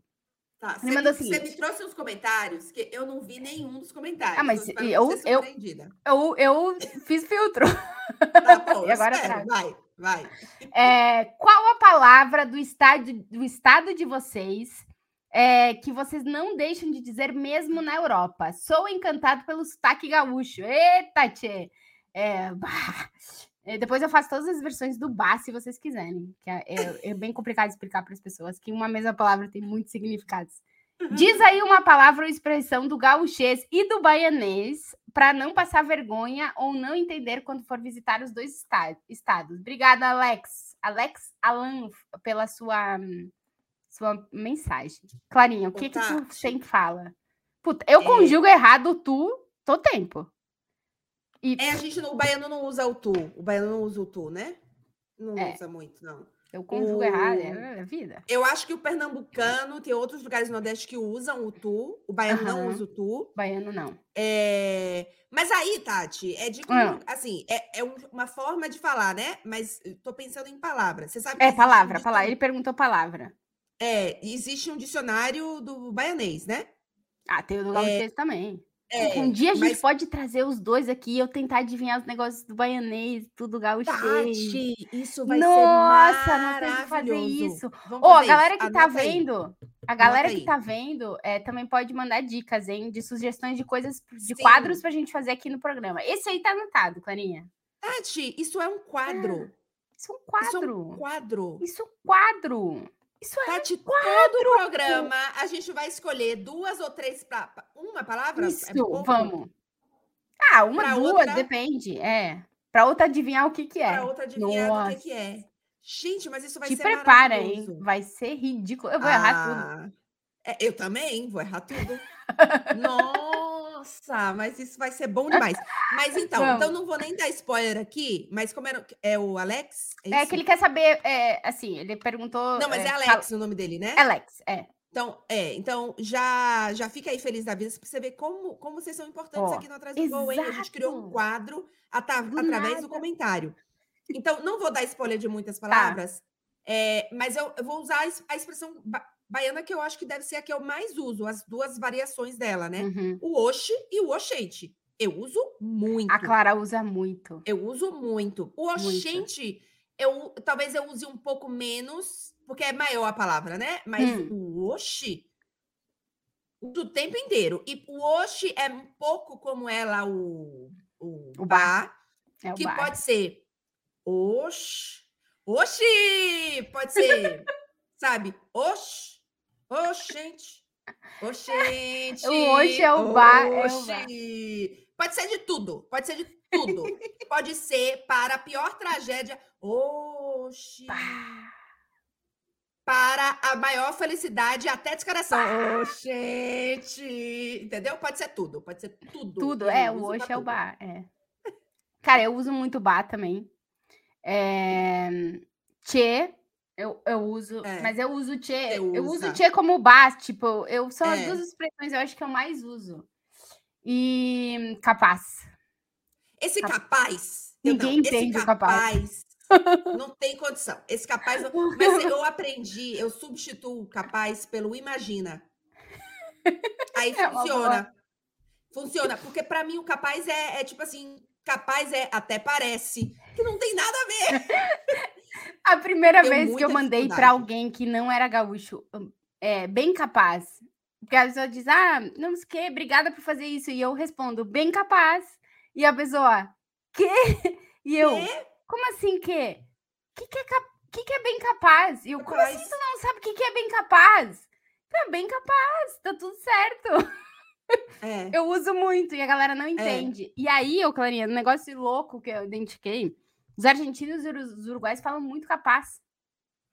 Tá, ele mandou me, o seguinte. Você me trouxe uns comentários que eu não vi nenhum dos comentários. Ah, mas então, eu, eu, eu, eu fiz filtro. Tá bom, e agora espero, trago. Vai, vai. É, qual a palavra do estado, do estado de vocês é, que vocês não deixam de dizer mesmo na Europa? Sou encantado pelo sotaque gaúcho. Eita, tchê! É... Bah. Depois eu faço todas as versões do bar, se vocês quiserem. Que é, é, é bem complicado explicar para as pessoas que uma mesma palavra tem muitos significados. Diz aí uma palavra ou expressão do gaúchês e do baianês para não passar vergonha ou não entender quando for visitar os dois esta- estados. Obrigada, Alex. Alex Alan, pela sua, sua mensagem. Clarinha, o que, que tu sempre fala? Puta, eu é... conjugo errado tu, tô tempo. E... É, a gente, o baiano não usa o tu, o baiano não usa o tu, né? Não é. usa muito, não. Eu conjugo o... errado, é a vida. Eu acho que o pernambucano, tem outros lugares do Nordeste que usam o tu, o baiano uhum. não usa o tu. Baiano não. É... Mas aí, Tati, é de uhum. assim, é, é uma forma de falar, né? Mas tô pensando em palavra, você sabe... Que é, palavra, um palavra, ele perguntou palavra. É, existe um dicionário do baianês, né? Ah, tem o do gaúchês é... também. É, um dia a gente mas... pode trazer os dois aqui e eu tentar adivinhar os negócios do baianês, tudo gaúchês. Isso vai Nossa, ser maravilhoso. Nossa, fazer isso. Ô, a galera que tá vendo, a galera que tá vendo é, também pode mandar dicas, hein, de sugestões de coisas, de Sim. quadros pra gente fazer aqui no programa. Esse aí tá anotado, Clarinha. Tati, isso é um quadro. Ah, isso é um quadro. Isso é um quadro. Isso é um quadro. Isso é Tati, um todo o programa a gente vai escolher duas ou três pra... Uma palavra? Isso, é vamos. Ah, uma, pra duas, outra... depende. É. Pra outra adivinhar o que que é. Pra outra adivinhar Nossa. o que que é. Gente, mas isso vai Te ser prepara, maravilhoso. Hein? Vai ser ridículo. Eu vou ah, errar tudo. É, eu também vou errar tudo. Nossa, mas isso vai ser bom demais. Mas então, vamos. então não vou nem dar spoiler aqui, mas como era, é o Alex? É, é que ele quer saber, é, assim, ele perguntou... Não, mas é, é Alex fala... o nome dele, né? Alex, é. Então, é, então já, já fica aí feliz da vida pra você ver como, como vocês são importantes oh, aqui no Atrás do Gol, hein? A gente criou um quadro atra- do através nada. do comentário. Então, não vou dar spoiler de muitas palavras, tá. é, mas eu, eu vou usar a expressão... Ba- Baiana, que eu acho que deve ser a que eu mais uso, as duas variações dela, né? Uhum. O oxe e o oxente. Eu uso muito. A Clara usa muito. Eu uso muito. O Oxente, eu, talvez eu use um pouco menos, porque é maior a palavra, né? Mas hum. o Oxi, do tempo inteiro. E o Oxi é um pouco como ela, o, o, o bar, bar é que o bar. Pode ser Oxi, Oxi, pode ser, sabe? Oxi, Oxente, Oxente. O Oxi é o bar, Oxi. É o bar. Pode ser de tudo, pode ser de tudo. Pode ser para a pior tragédia, Oxi. Bah. Para a maior felicidade, até descaração. Oxente. Entendeu? Pode ser tudo, pode ser tudo. Tudo, é, o Oxi é o bar, é. Cara, eu uso muito bar também. É... Tchê, eu, eu uso, é. mas eu uso tchê, eu uso tchê como bar, tipo, eu, são é. as duas expressões eu acho que eu mais uso. E capaz. Esse capaz, capaz ninguém entende o capaz. capaz. Não tem condição. Esse capaz, mas eu aprendi, eu substituo o capaz pelo imagina. Aí é funciona. Funciona, porque pra mim o capaz é, é tipo assim, capaz é até parece, que não tem nada a ver. A primeira Deu vez que eu mandei para alguém que não era gaúcho, é bem capaz. Porque a pessoa diz, ah, não sei o que, obrigada por fazer isso. E eu respondo, bem capaz. E a pessoa, que? E eu, que? Como assim que? O que, que, é cap... que, que é bem capaz? E eu, como assim tu não sabe o que, que é bem capaz? Tá bem capaz, tá tudo certo. É. Eu uso muito e a galera não entende. É. E aí, ô Clarinha, um negócio louco que eu identifiquei, os argentinos e os uruguais falam muito capaz.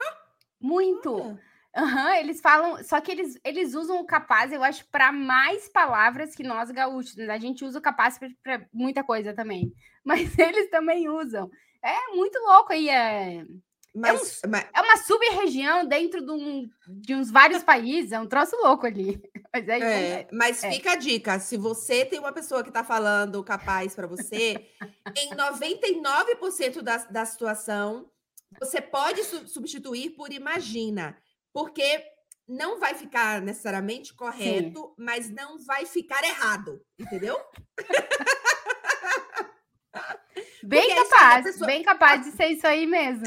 Ah. Muito. Uhum. Uhum, eles falam, só que eles, eles usam o capaz, eu acho, para mais palavras que nós gaúchos. A gente usa o capaz para muita coisa também. Mas eles também usam. É muito louco aí. É, mas, é, um, mas... é uma sub-região dentro de, um, de uns vários países. É um troço louco ali. Mas, aí, é, é, mas é. Fica a dica, se você tem uma pessoa que está falando capaz para você, em noventa e nove por cento da, da situação, você pode su- substituir por imagina, porque não vai ficar necessariamente correto, sim, mas não vai ficar errado, entendeu? Bem porque capaz, pessoa... bem capaz de ser isso aí mesmo.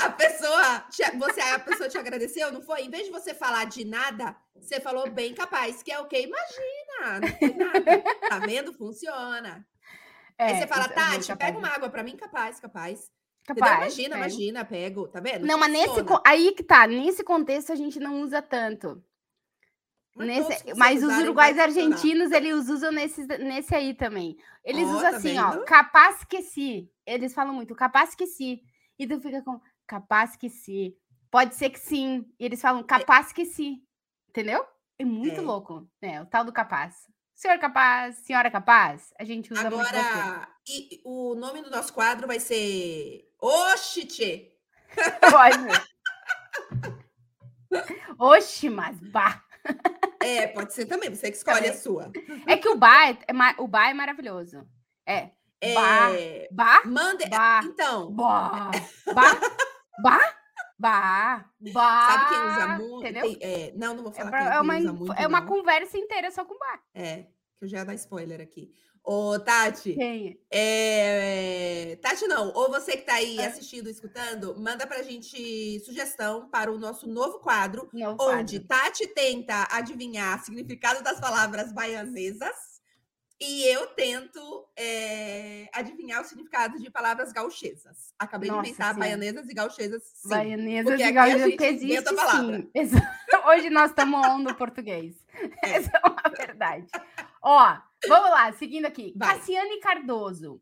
A pessoa, te, você, a pessoa te agradeceu, não foi? Em vez de você falar de nada, você falou bem capaz, que é o que? Imagina, não foi nada. Tá vendo? Funciona. É, aí você fala, Tati, pega uma água pra mim, capaz, capaz. capaz imagina, é. imagina, pego, tá vendo? Não, mas nesse, aí que tá, nesse contexto a gente não usa tanto. Nesse, mas os uruguais e argentinos, eles usam nesse, nesse aí também. Eles oh, usam tá assim, vendo? Ó, capaz que si. Eles falam muito, capaz que si. E tu fica com, capaz que si. Pode ser que sim. E eles falam, capaz que si. Entendeu? É muito é. louco, né? O tal do capaz. Senhor capaz, senhora capaz, a gente usa muito. Agora, e, o nome do nosso quadro vai ser... Oxi, pode. Oxi, mas bah. É, pode ser também, você que escolhe também. A sua. É que o bar é, é, o bar é maravilhoso. É. é... Bar. Bar? Manda... Bar. Então. Bar. Bar. Bar. Bar. Bar. Sabe quem usa muito? Entendeu? Tem, é... Não, não vou falar é pra, quem, é uma, quem usa muito. É uma não. conversa inteira só com bar. É, que eu já ia dar spoiler aqui. Ô, Tati. Quem? É, é... Tati, não. Ou você que tá aí assistindo, escutando, manda pra gente sugestão para o nosso novo quadro, novo onde quadro. Tati tenta adivinhar o significado das palavras baianesas e eu tento é, adivinhar o significado de palavras gauchesas. Acabei Nossa, de inventar sim. baianesas e gauchesas, sim. Baianesas e gauchesas que existe, sim. Hoje nós estamos on no português. É. Essa é uma verdade. Ó, vamos lá, seguindo aqui. Vai. Cassiane Cardoso.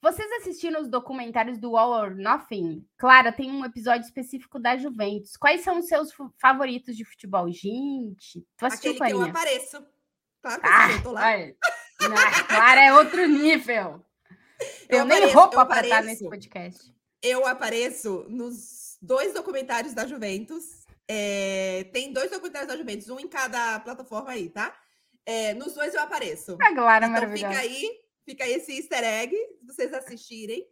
Vocês assistiram os documentários do All or Nothing? Clara, tem um episódio específico da Juventus. Quais são os seus favoritos de futebol? Gente, tu assistiu, Aquele Clarinha? Que eu apareço. Claro que ah, eu tô lá. Não, Clara é outro nível. Eu, eu nem apareço, roupa eu pra apareço, estar nesse podcast. Eu apareço nos dois documentários da Juventus. É, tem dois documentários da Juventus, um em cada plataforma aí, tá? É, nos dois eu apareço. A Clara então maravilhosa. Fica aí, fica aí esse easter egg, se vocês assistirem,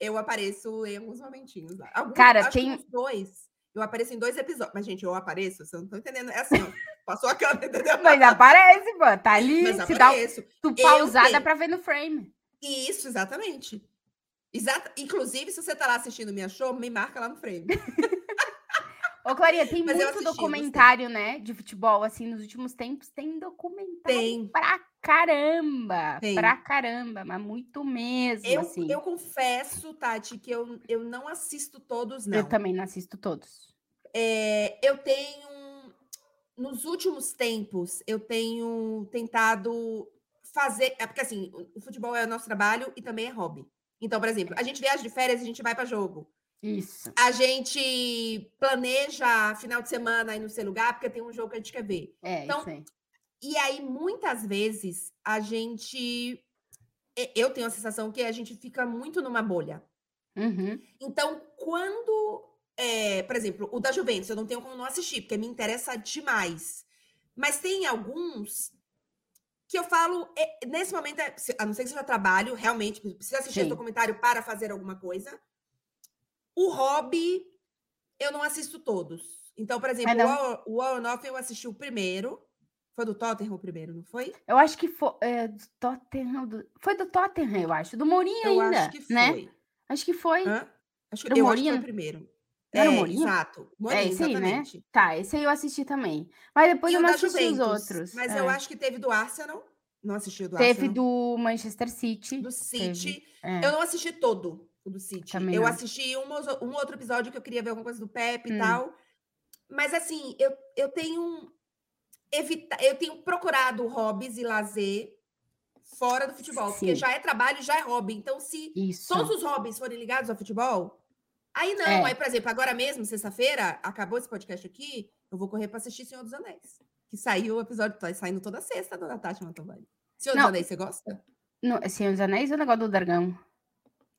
eu apareço em alguns momentinhos lá. Alguns, Cara, tem... Os dois Eu apareço em dois episódios. Mas, gente, eu apareço, vocês não estão entendendo. É assim, ó, passou a câmera, entendeu? Mas aparece, pô, tá ali. Mas se apareço. Dá um, tu pausada tenho... pra ver no frame. Isso, exatamente. Exato. Inclusive, se você tá lá assistindo minha show, me marca lá no frame. Ô, Clarinha, tem mas muito assisti, documentário, você... né, de futebol, assim, nos últimos tempos. Tem documentário tem. pra caramba, tem. pra caramba, mas muito mesmo, eu, assim. Eu confesso, Tati, que eu, eu não assisto todos, não. Eu também não assisto todos. É, eu tenho... Nos últimos tempos, eu tenho tentado fazer... É porque, assim, o futebol é o nosso trabalho e também é hobby. Então, por exemplo, a gente viaja de férias e a gente vai pra jogo. Isso. A gente planeja final de semana aí no seu lugar, porque tem um jogo que a gente quer ver. É, então, isso aí. E aí, muitas vezes, a gente... Eu tenho a sensação que a gente fica muito numa bolha. Uhum. Então, quando... É, por exemplo, o da Juventus, eu não tenho como não assistir, porque me interessa demais. Mas tem alguns... que eu falo, nesse momento, a não ser que seja trabalho, realmente, preciso assistir esse documentário para fazer alguma coisa. O hobby, eu não assisto todos. Então, por exemplo, o All or Nothing eu assisti o primeiro. Foi do Tottenham o primeiro, não foi? Eu acho que foi é, do Tottenham. Do... Foi do Tottenham, eu acho. Do Mourinho eu ainda, acho que foi. Né? Acho que foi. Hã? Acho que, eu Mourinho? Acho que foi o primeiro. Era o Mourinho? É, exato. Mourinho, é esse aí, né? Tá, esse aí eu assisti também. Mas depois e eu não assisti Juventus, os outros. Mas é. eu acho que teve do Arsenal. Não assisti o do Arsenal. Teve do Manchester City. Do City. É. Eu não assisti todo o do City. Também eu não. assisti um, um outro episódio que eu queria ver alguma coisa do Pep hum. e tal. Mas assim, eu, eu tenho evita... eu tenho procurado hobbies e lazer fora do futebol. Sim. Porque já é trabalho e já é hobby. Então se Isso. todos os hobbies forem ligados ao futebol... Aí não, é. aí, por exemplo, agora mesmo, sexta-feira, acabou esse podcast aqui, eu vou correr para assistir Senhor dos Anéis, que saiu o episódio, tá saindo toda sexta, dona Tati Mantovani. Senhor não. dos Anéis, você gosta? Não, Senhor dos Anéis ou o negócio do dragão?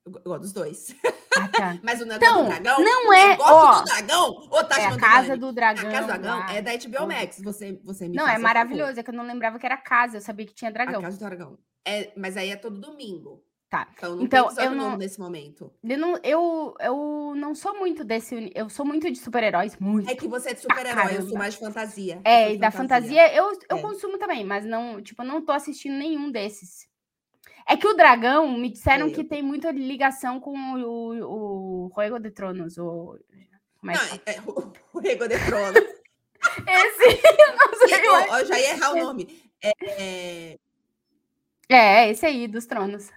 Eu gosto dos dois. Ah, tá. Mas o negócio então, do dragão, não é... eu gosto ó, do dragão ou Tati é a Casa do Dragão. A Casa do Dragão lá. É da H B O Max, você, você me Não, é maravilhoso, é que eu não lembrava que era casa, eu sabia que tinha dragão. A Casa do Dragão. É, mas aí é todo domingo. Tá. Então, não então eu não nesse momento. Eu não, eu, eu não sou muito desse, eu sou muito de super-heróis, muito. É que você é de super-herói, ah, eu sou mais de fantasia. É, e da fantasia, fantasia eu, eu é. consumo também, mas não, tipo, não tô assistindo nenhum desses. É que o dragão, me disseram é. que tem muita ligação com o, o, o Juego de Tronos, o... Como é que é? O Juego de Tronos. Esse, eu não sei. Eu, eu, eu já ia errar o nome. É, é... é, esse aí, dos tronos.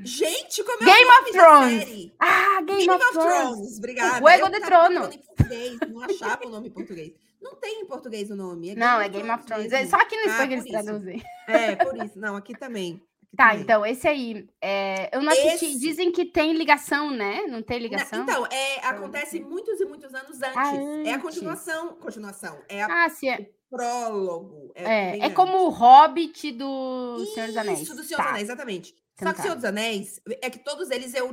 Gente, como é Game of Thrones. Ah, Game, Game of, of Thrones. Thrones. Obrigada. O Ego de Trono. Em português, não achava o nome em português. Não tem em português o nome. É não, é Game of Thrones. Mesmo. Só aqui no ah, eles traduzem. É, por isso. Não, aqui também. Aqui tá, também. Então, esse aí. É... Eu não assisti. Esse... Dizem que tem ligação, né? Não tem ligação? Não, então, é, acontece então... muitos e muitos anos antes. Ah, antes. É a continuação. Continuação. É a... Ah, sim. É... prólogo. É, é, é como o Hobbit do Senhor dos Anéis. Isso, do Senhor dos tá. Anéis, exatamente. Então, só que o Senhor dos Anéis, é que todos eles eu...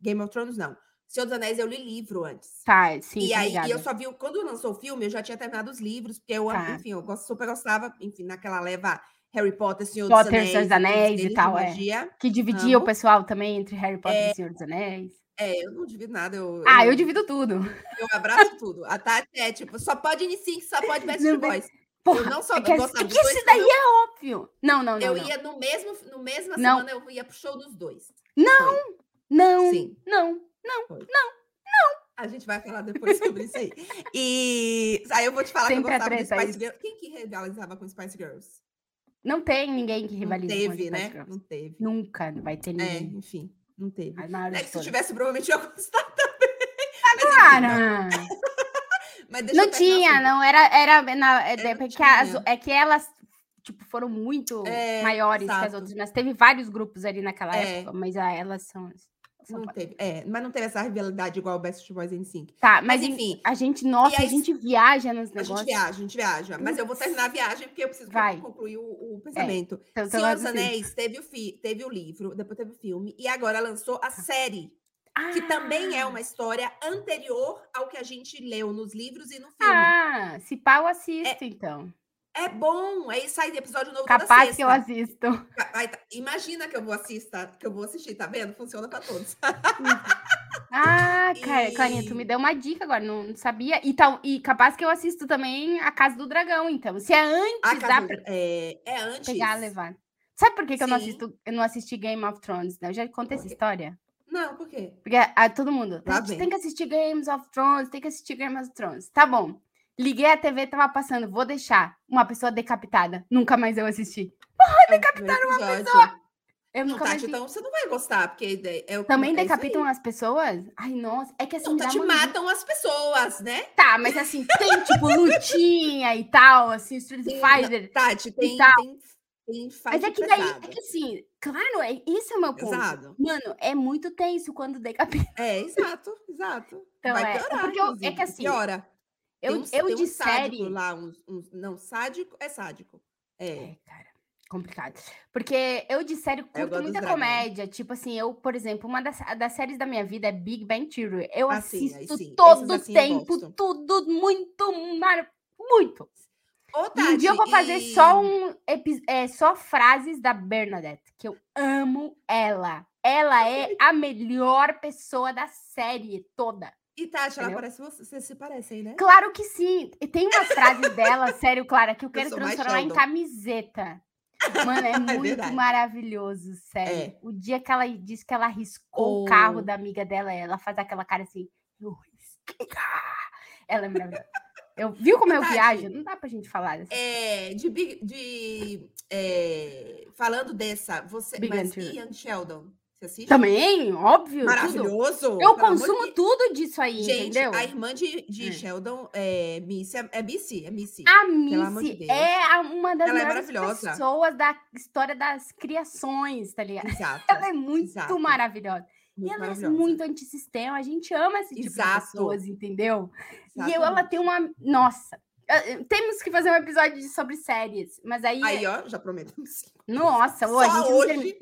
Game of Thrones, não. Senhor dos Anéis eu li livro antes. Tá, sim, E aí, tá e eu só vi... Quando lançou o filme, eu já tinha terminado os livros, porque eu, tá. enfim, eu super gostava, enfim, naquela leva Harry Potter, Senhor Potter, dos Anéis. Senhor dos Anéis e tal, é. Que dividia não. o pessoal também entre Harry Potter é... e Senhor dos Anéis. É, eu não divido nada. Eu, ah, eu, eu divido tudo. Eu abraço tudo. A Tati é tipo, só pode iniciar, só pode Best Boys. Porra, eu não só é que, gostava é que esse daí eu... é óbvio. Não, não, não. Eu não. ia no mesmo, no mesma não. semana, eu ia pro show dos dois. Não, Foi. não, Sim. não, não, Foi. não, não. A gente vai falar depois sobre isso aí. E aí eu vou te falar Sempre que eu gostava do Spice Girls. Quem que rivalizava com Spice Girls? Não tem ninguém que rivaliza não teve, com Spice né? Girls. Não teve, né? Nunca vai ter ninguém. É, enfim. Não teve. É que se eu tivesse, provavelmente eu ia gostar também. Agora! Mas, enfim, não. Mas não tinha, não. Era, era, na, é, é, não que as, é que elas tipo, foram muito é, maiores exato. que as outras. Mas teve vários grupos ali naquela é. época, mas ah, elas são... são não teve, é, mas não teve essa rivalidade igual o Best Boys em cinco. Tá, mas, mas enfim... A gente, nossa, aí, a gente viaja nos negócios. A gente viaja, a gente viaja. Mas eu vou terminar a viagem, porque eu preciso Vai. concluir o, o pensamento. É. Então, Senhor dos Anéis teve o, fi, teve o livro, depois teve o filme, e agora lançou a série, ah. que também é uma história anterior ao que a gente leu nos livros e no filme. Ah, se pá, eu assisto, é, então. É bom, aí sai episódio novo Capaz toda sexta. que eu assisto. Imagina que eu vou assistir, que eu vou assistir, tá vendo? Funciona pra todos. Ah, cara, Clarinha, tu me deu uma dica agora, não, não sabia. E, tal, e capaz que eu assisto também a Casa do Dragão, então. Se é antes, dá pra é, é antes. Pegar, levar. Sabe por que, que eu, não assisto, eu não assisti Game of Thrones? Né? Eu já contei essa história. Não, por quê? Porque ah, todo mundo, tá a gente bem. Tem que assistir Games of Thrones, tem que assistir Game of Thrones. Tá bom. Liguei a T V, tava passando, vou deixar uma pessoa decapitada. Nunca mais eu assisti. Porra, oh, é decapitaram uma pessoa! Eu nunca mais. Então você não vai gostar, porque é o que também decapitam as pessoas? Ai, nossa, é que assim. Então, te matam as pessoas, né? Tá, mas assim, tem tipo lutinha e tal, assim, Street Fighter. Tati, tem. Mas é que daí, é que assim, claro, é, isso é o meu ponto. Exato. Mano, é muito tenso quando decapita. É, exato, exato. Então, vai é, piorar, porque eu, é que assim, piora. Eu, um, eu de um série... Lá, um, um, não, sádico é sádico. É. é, cara, complicado. Porque eu de série curto é muita comédia. Tipo assim, eu, por exemplo, uma das, das séries da minha vida é Big Bang Theory. Eu ah, assisto sim, todo assim tempo, tudo, muito, muito. Ô, Tati, um dia eu vou fazer e... só, um, é, só frases da Bernadette, que eu amo ela. Ela é a melhor pessoa da série toda. E, Tati, entendeu? Ela parece você, vocês se parecem, né? Claro que sim. E tem umas frases dela, sério, Clara, que eu quero eu transformar em camiseta. Mano, é muito é maravilhoso, sério. É. O dia que ela diz que ela riscou oh. o carro da amiga dela, ela faz aquela cara assim, ela é maravilhosa. Eu, viu como eu viajo? Não dá pra gente falar dessa. É, de... de é, falando dessa, você... Big mas e Sheldon? Você assiste? Também, óbvio. Maravilhoso. Tudo. Eu consumo de... tudo disso aí, gente, entendeu? Gente, a irmã de, de é. Sheldon é Missy. É Missy, é Missy. A Missy de é uma das melhores é pessoas da história das criações, tá ligado? Exato. Ela é muito Exato. maravilhosa. E ela é muito antissistema, a gente ama esse tipo Exato. de pessoas, entendeu? Exatamente. E eu, ela tem uma... Nossa, temos que fazer um episódio sobre séries, mas aí... Aí, ó, já prometemos. Nossa, ó, a gente hoje não tem...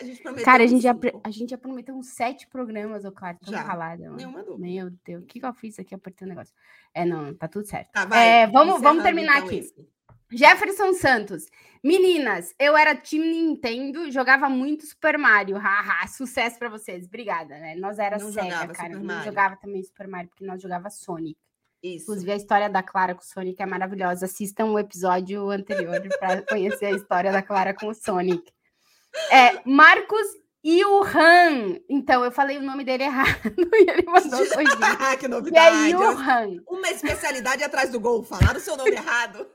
a gente prometeu. Cara, a gente, já, a gente já prometeu uns sete programas, ô, Clara, tão calada. Nenhuma dúvida. Meu Deus, o que, que eu fiz aqui? Apertei o negócio. É, não, tá tudo certo. Tá, vai, é, vamos, vamos terminar então aqui. Esse. Jefferson Santos. Meninas, eu era time Nintendo, jogava muito Super Mario. Haha, sucesso pra vocês. Obrigada, né? Nós era não Sega, jogava, cara. Não jogava também Super Mario, porque nós jogava Sonic. Isso. Inclusive, a história da Clara com o Sonic é maravilhosa. Assistam o episódio anterior pra conhecer a história da Clara com o Sonic. É, Marcos Yohan. Então, eu falei o nome dele errado e ele mandou hoje. Que novidade. E é Yohan. Uma especialidade atrás do gol. Falaram o seu nome errado.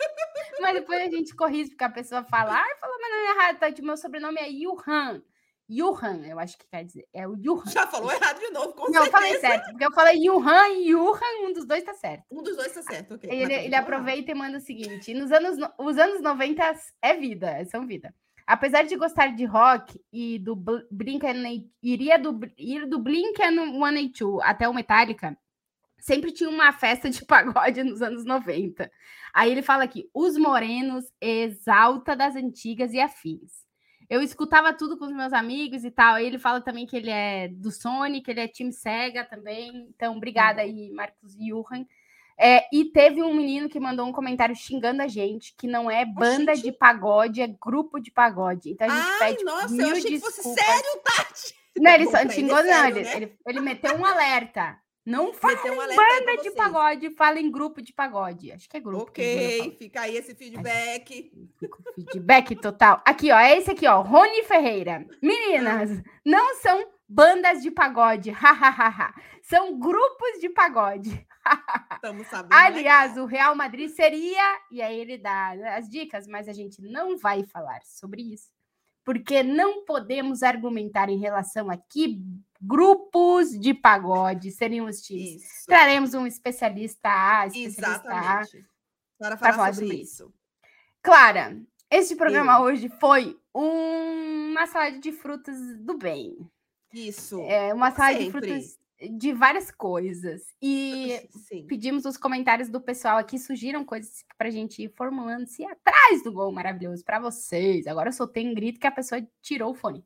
Mas depois a gente corrige, porque a pessoa fala, ah, falou meu nome errado, tá? Meu sobrenome é Yohan. Yohan, eu acho que quer dizer. É o Yohan. Já falou errado de novo, com Não, certeza. Eu falei certo, porque eu falei Yohan e Yohan, um dos dois tá certo. Um dos dois tá certo, ok. Ele, ele aproveita e manda o seguinte, nos anos, os anos noventa é vida, são vida. Apesar de gostar de rock e do Blink cento e oitenta e dois, iria do, ir do Blink cento e oitenta e dois até o Metallica, sempre tinha uma festa de pagode nos anos noventa. Aí ele fala aqui, os morenos exalta das antigas e afins. Eu escutava tudo com os meus amigos e tal. Aí ele fala também que ele é do Sony, que ele é time Sega também. Então, obrigada aí, Marcos Yohan. É, e teve um menino que mandou um comentário xingando a gente, que não é banda de pagode, é grupo de pagode. Então a gente Ai, pede nossa, mil eu achei desculpas. Que fosse sério, Tati! Não, ele só xingou, não. Ele, né? ele, ele meteu um alerta. Não fala um em banda de pagode, fala em grupo de pagode. Acho que é grupo. Ok, fica aí esse feedback. Feedback total. Aqui, ó, é esse aqui, ó, Rony Ferreira. Meninas, não são bandas de pagode, hahaha. São grupos de pagode. Estamos sabendo. Aliás, né? O Real Madrid seria, e aí ele dá as dicas, mas a gente não vai falar sobre isso, porque não podemos argumentar em relação a que grupos de pagode seriam os times. Isso. Traremos um especialista A, especialista Exatamente. A, para falar, falar sobre, sobre isso. isso. Clara, este programa Eu. hoje foi um... uma salada de frutas do bem. Isso. É uma salada de frutas de várias coisas. E Sim. pedimos os comentários do pessoal aqui, surgiram coisas pra gente ir formulando se atrás do gol maravilhoso pra vocês. Agora eu soltei um grito que a pessoa tirou o fone.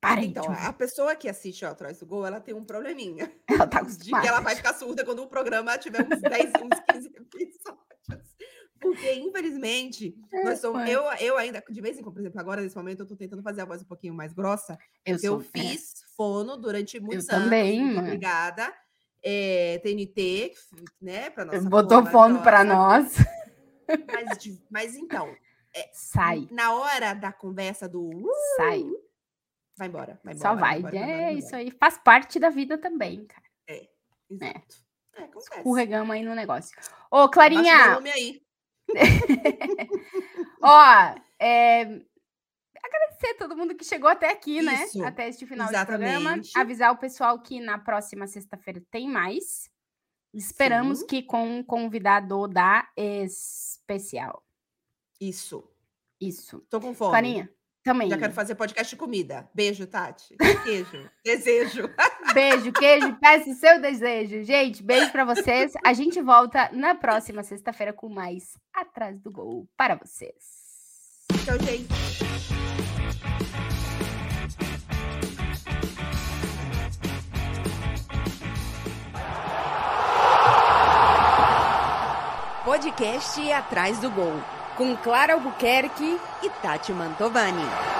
Parem, então, tchau. A pessoa que assiste ó, Atrás do Gol, ela tem um probleminha. Ela tá acostumada. De que ela vai ficar surda quando o programa tiver uns dez, uns quinze episódios. Porque, infelizmente, é, nós somos, eu, eu ainda, de vez em quando, por exemplo, agora, nesse momento, eu tô tentando fazer a voz um pouquinho mais grossa. Eu, sou, eu fiz é. fono durante muitos eu anos. Também. Muito obrigada. É, T N T, né? Pra nossa botou fono para nós. Mas, mas então... É, sai. Na hora da conversa do... Uh, sai. Vai embora, vai embora. Só vai. vai, embora, é, vai, embora, vai embora. Isso aí faz parte da vida também, cara. É, exato. É, é acontece. Escorregamos aí no negócio. Ô, Clarinha... Baixa o nome aí. Ó, é, agradecer a todo mundo que chegou até aqui, Isso, né? Até este final do programa. Avisar o pessoal que na próxima sexta-feira tem mais. Esperamos Sim. que com um convidado da especial. Isso. Isso. Tô com fome. Clarinha, também. Já quero fazer podcast de comida. Beijo, Tati. Queijo. Desejo. Beijo, queijo. Peço o seu desejo. Gente, beijo pra vocês. A gente volta na próxima sexta-feira com mais Atrás do Gol para vocês. Tchau, gente. Podcast Atrás do Gol, com Clara Albuquerque e Tati Mantovani.